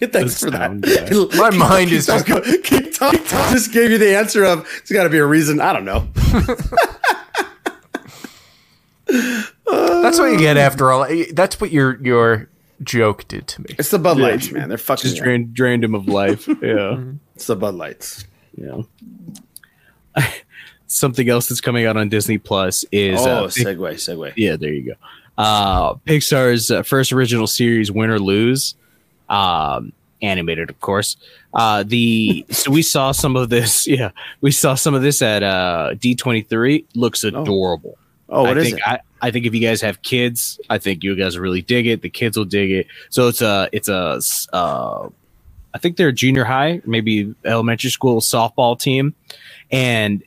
Thanks for that. Guy. My mind King is Tom, just... King Tom just gave you the answer of, there's got to be a reason. I don't know. That's what you get after all. That's what your your joke did to me. It's the Bud Lights, yeah. man. They're fucking... Just drained, drained him of life. Yeah. It's the Bud Lights. Yeah. Something else that's coming out on Disney Plus is... Oh, uh, segue, segue. Yeah, there you go. Uh, Pixar's uh, first original series, Win or Lose... Um, animated, of course. Uh, the so we saw some of this. Yeah, we saw some of this at uh, D twenty-three. Looks adorable. Oh, oh what I is think it? I, I think if you guys have kids, I think you guys really dig it. The kids will dig it. So it's a it's a uh, I think they're junior high, maybe elementary school softball team, and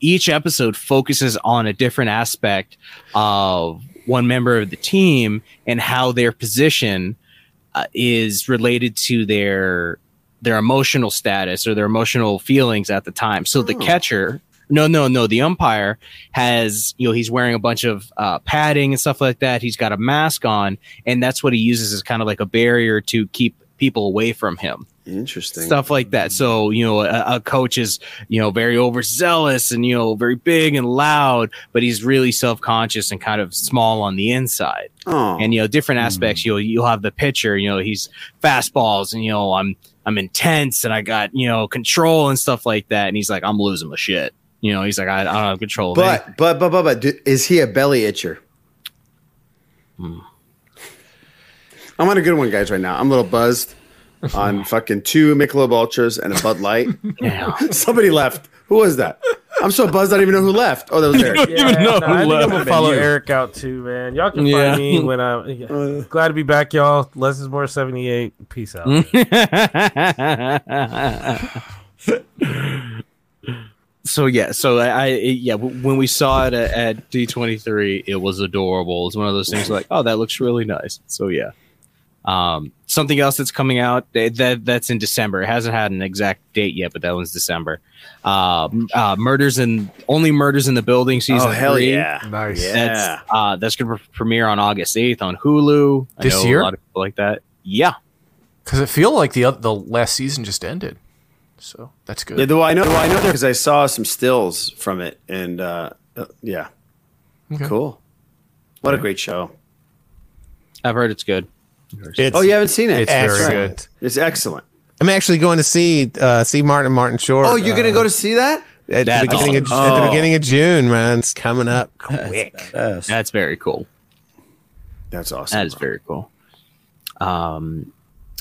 each episode focuses on a different aspect of one member of the team and how their position. Uh, is related to their their emotional status or their emotional feelings at the time. So oh. the catcher, no, no, no, the umpire has, you know, he's wearing a bunch of uh, padding and stuff like that. He's got a mask on, and that's what he uses as kind of like a barrier to keep people away from him. Interesting. Stuff like that. So, you know, a, a coach is, you know, very overzealous and, you know, very big and loud, but he's really self-conscious and kind of small on the inside. Oh. And, you know, different aspects, mm-hmm. you'll, you'll have the pitcher, you know, he's fastballs and, you know, I'm, I'm intense and I got, you know, control and stuff like that. And he's like, I'm losing my shit. You know, he's like, I, I don't have control. But, but, but, but, but, do, is he a belly itcher? Hmm. I'm on a good one, guys, right now. I'm a little buzzed. On fucking two Michelob Ultras and a Bud Light. Yeah. Somebody left. Who was that? I'm so buzzed I don't even know who left. Oh, that was Eric. You don't yeah, even know no, who I left. I'm gonna follow you. Eric out too, man. Y'all can yeah. find me when I'm yeah. glad to be back, y'all. Les is more seventy-eight. Peace out. So yeah, so I, I yeah when we saw it at, at D twenty-three, it was adorable. It's one of those things like, oh, that looks really nice. So yeah. Um, something else that's coming out that, that that's in December. It hasn't had an exact date yet, but that one's December. Uh, uh, murders in only murders in the building season. Oh hell three. Yeah, nice. Yeah, that's, uh, that's gonna premiere on August eighth on Hulu this I know year. A lot of people like that. Yeah, because it feel like the other, the last season just ended, so that's good. Yeah, though I know, though I know, because I saw some stills from it, and uh, uh, yeah, okay. Cool. What right. a great show! I've heard it's good. It's, oh, you haven't seen it? It's excellent. Very good. It's excellent. I'm actually going to see uh, see Martin Martin Short. Oh, you're uh, going to go to see that? At the, awesome. of, oh. at the beginning of June, man. It's coming up quick. That's, that's, that's very cool. That's awesome. That is bro. very cool. Um,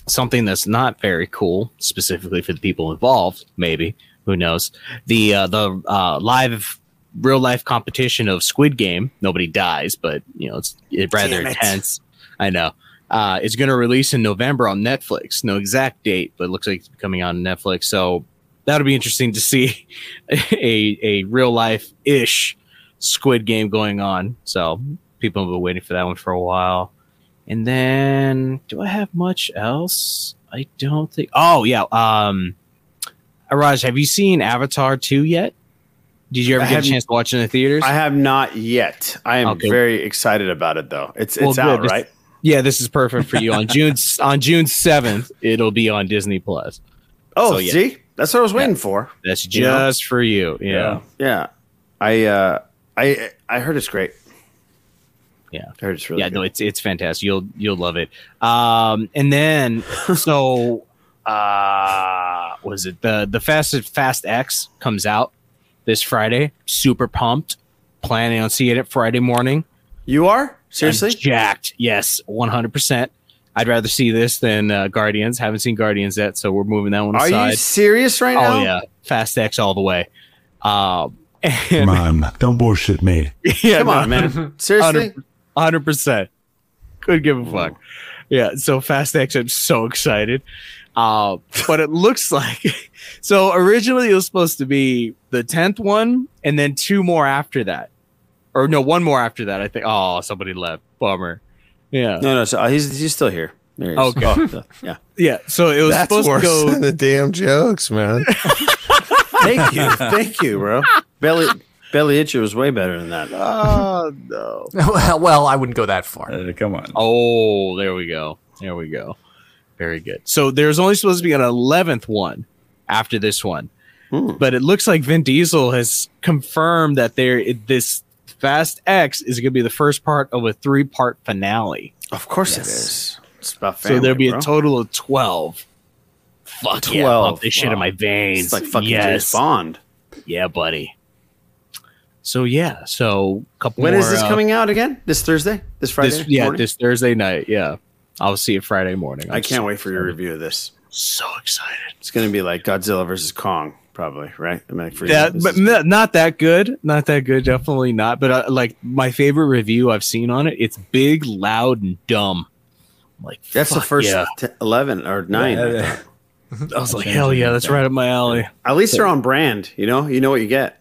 something that's not very cool, specifically for the people involved, maybe. Who knows? The, uh, the uh, live... real-life competition of Squid Game. Nobody dies, but you know it's, it's rather it. intense. I know. Uh, it's going to release in November on Netflix. No exact date, but it looks like it's coming on Netflix. So that'll be interesting to see a a real life ish Squid Game going on. So people have been waiting for that one for a while. And then, do I have much else? I don't think. Oh yeah. Um, Iraj, have you seen Avatar two yet? Did you ever I get a chance to watch it in the theaters? I have not yet. I am okay. very excited about it though. It's it's well, out good. right. It's, Yeah, this is perfect for you. On June on June seventh, it'll be on Disney Plus. Oh, so, yeah. see? That's what I was waiting yeah. for. That's just yeah. for you. Yeah. Yeah. I uh I I heard it's great. Yeah. I heard it's really Yeah, good. no, it's it's fantastic. You'll you'll love it. Um and then so uh was it the the Fast Fast X comes out this Friday. Super pumped. Planning on seeing it Friday morning. You are? Seriously? I'm jacked. Yes, one hundred percent. I'd rather see this than uh, Guardians. Haven't seen Guardians yet, so we're moving that one Are aside. Are you serious right oh, now? Oh, yeah. Fast X all the way. Uh, Come on. Don't bullshit me. Yeah, Come no, on, man. Seriously? one hundred percent. Couldn't give a fuck. Yeah, so Fast X, I'm so excited. Uh, but it looks like... So originally it was supposed to be the tenth one and then two more after that. Or no, one more after that. I think. Oh, somebody left. Bummer. Yeah. No, no. So uh, he's he's still here. There he is. Okay. Oh, so, yeah. Yeah. So it was That's supposed worse to go than the damn jokes, man. Thank you, thank you, bro. Belly Belly Itcher was way better than that. Oh no. Well, I wouldn't go that far. Uh, come on. Oh, there we go. There we go. Very good. So there's only supposed to be an eleventh one after this one, Ooh. but it looks like Vin Diesel has confirmed that there it, this. Fast X is going to be the first part of a three-part finale. Of course yes. it is. It's about family, so there'll be bro. a total of twelve. Fuck twelve. Yeah, I love this wow. shit in my veins. It's like fucking yes. James Bond. Yeah, buddy. So, yeah. So, couple When more, is this uh, coming out again? This Thursday? This Friday this, Yeah, morning? this Thursday night. Yeah. I'll see it Friday morning. I'm I can't so wait for your review of this. So excited. It's going to be like Godzilla versus Kong. Probably right. I mean, for that, but is- not that good. Not that good. Definitely not. But uh, like my favorite review I've seen on it, it's big, loud, and dumb. I'm like that's the first yeah. t- eleven or nine. Yeah. I was like, hell yeah, that's right up my alley. At least they're on brand. You know, you know what you get.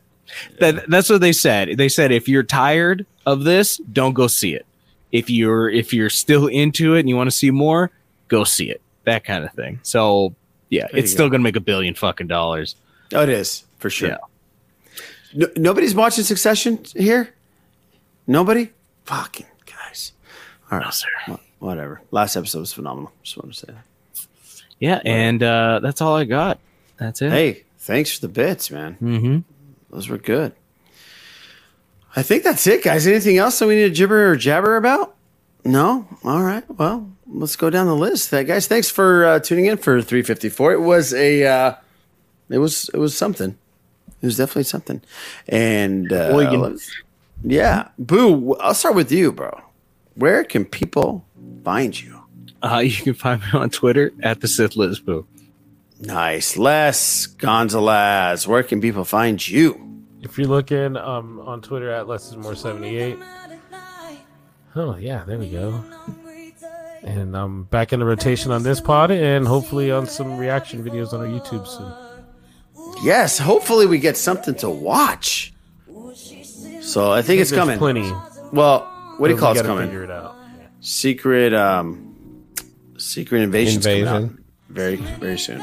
That that's what they said. They said if you're tired of this, don't go see it. If you're if you're still into it and you want to see more, go see it. That kind of thing. So yeah, there it's still go. gonna make a billion fucking dollars. Oh, it is for sure. Yeah. No, nobody's watching Succession here. Nobody. Fucking guys. All right, no, sir. Whatever. Last episode was phenomenal. Just want to say that. Yeah, and uh, that's all I got. That's it. Hey, thanks for the bits, man. Mm-hmm. Those were good. I think that's it, guys. Anything else that we need to gibber or jabber about? No? All right. Well, let's go down the list. That, guys, thanks for uh, tuning in for three fifty-four. It was a, uh, it was, it was something. It was definitely something. And uh, well, yeah, Boo, I'll start with you, bro. Where can people find you? Uh, you can find me on Twitter at the Sith List, Boo. Nice. Les Gonzalez, where can people find you? If you're looking um, on Twitter at Less Is More seventy-eight. Oh, yeah, there we go. And I'm back in the rotation on this pod and hopefully on some reaction videos on our YouTube soon. Yes, hopefully we get something to watch. So I think, I think it's coming. Plenty. Well, what do you call it's coming? Figure it out. Secret, um, secret invasion's Invasion. coming out very, very soon.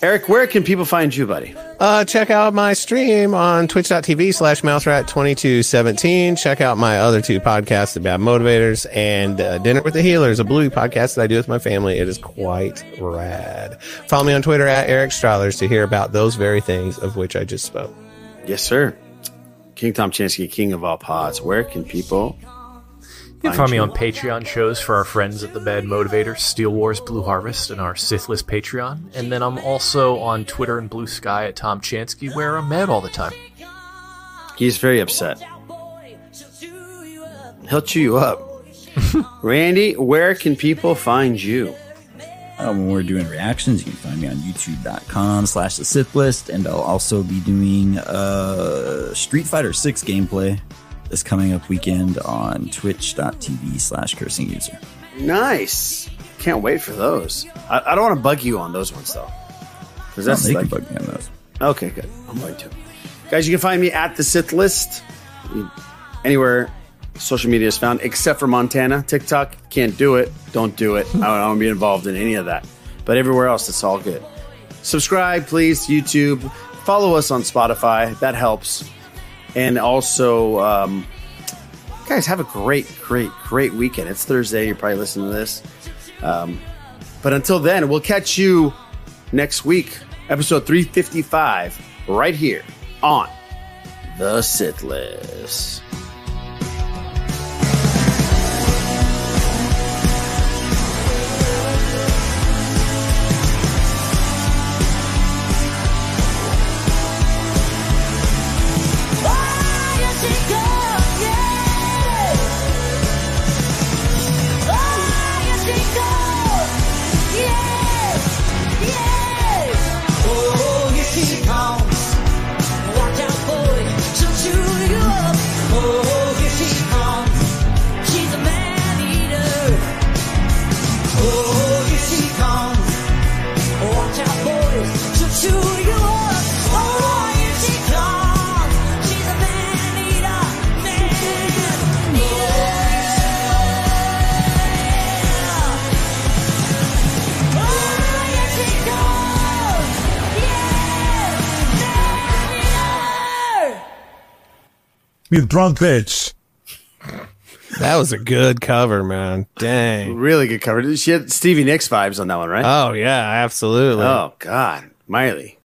Eric, where can people find you, buddy? Uh, check out my stream on twitch.tv slash mouserat2217. Check out my other two podcasts, The Bad Motivators and uh, Dinner with the Healers, a Bluey podcast that I do with my family. It is quite rad. Follow me on Twitter at Eric Strahlers to hear about those very things of which I just spoke. Yes, sir. King Tom Chansky, king of all pods. Where can people... You can find me on Patreon shows for our friends at The Bad Motivators, Steel Wars, Blue Harvest, and our Sithless Patreon. And then I'm also on Twitter and Blue Sky at Tom Chansky, where I'm mad all the time. He's very upset. He'll chew you up. Randy, where can people find you? Uh, when we're doing reactions, you can find me on youtube.com slash the Sith List, and I'll also be doing uh, Street Fighter six gameplay this coming up weekend on twitch.tv slash cursing user. Nice. Can't wait for those. I, I don't want to bug you on those ones, though. Because that's no, like, bug me on those. Okay, good. I'm going to. Guys, you can find me at the Sith List. Anywhere social media is found, except for Montana. TikTok, can't do it. Don't do it. I don't want to be involved in any of that. But everywhere else, it's all good. Subscribe, please, to YouTube. Follow us on Spotify. That helps. And also, um, guys, have a great, great, great weekend. It's Thursday. You're probably listening to this. Um, but until then, we'll catch you next week, episode three fifty-five, right here on The Sith List. You drunk bitch. That was a good cover, man. Dang. Really good cover. She had Stevie Nicks vibes on that one, right? Oh, yeah, absolutely. Oh, God. Miley.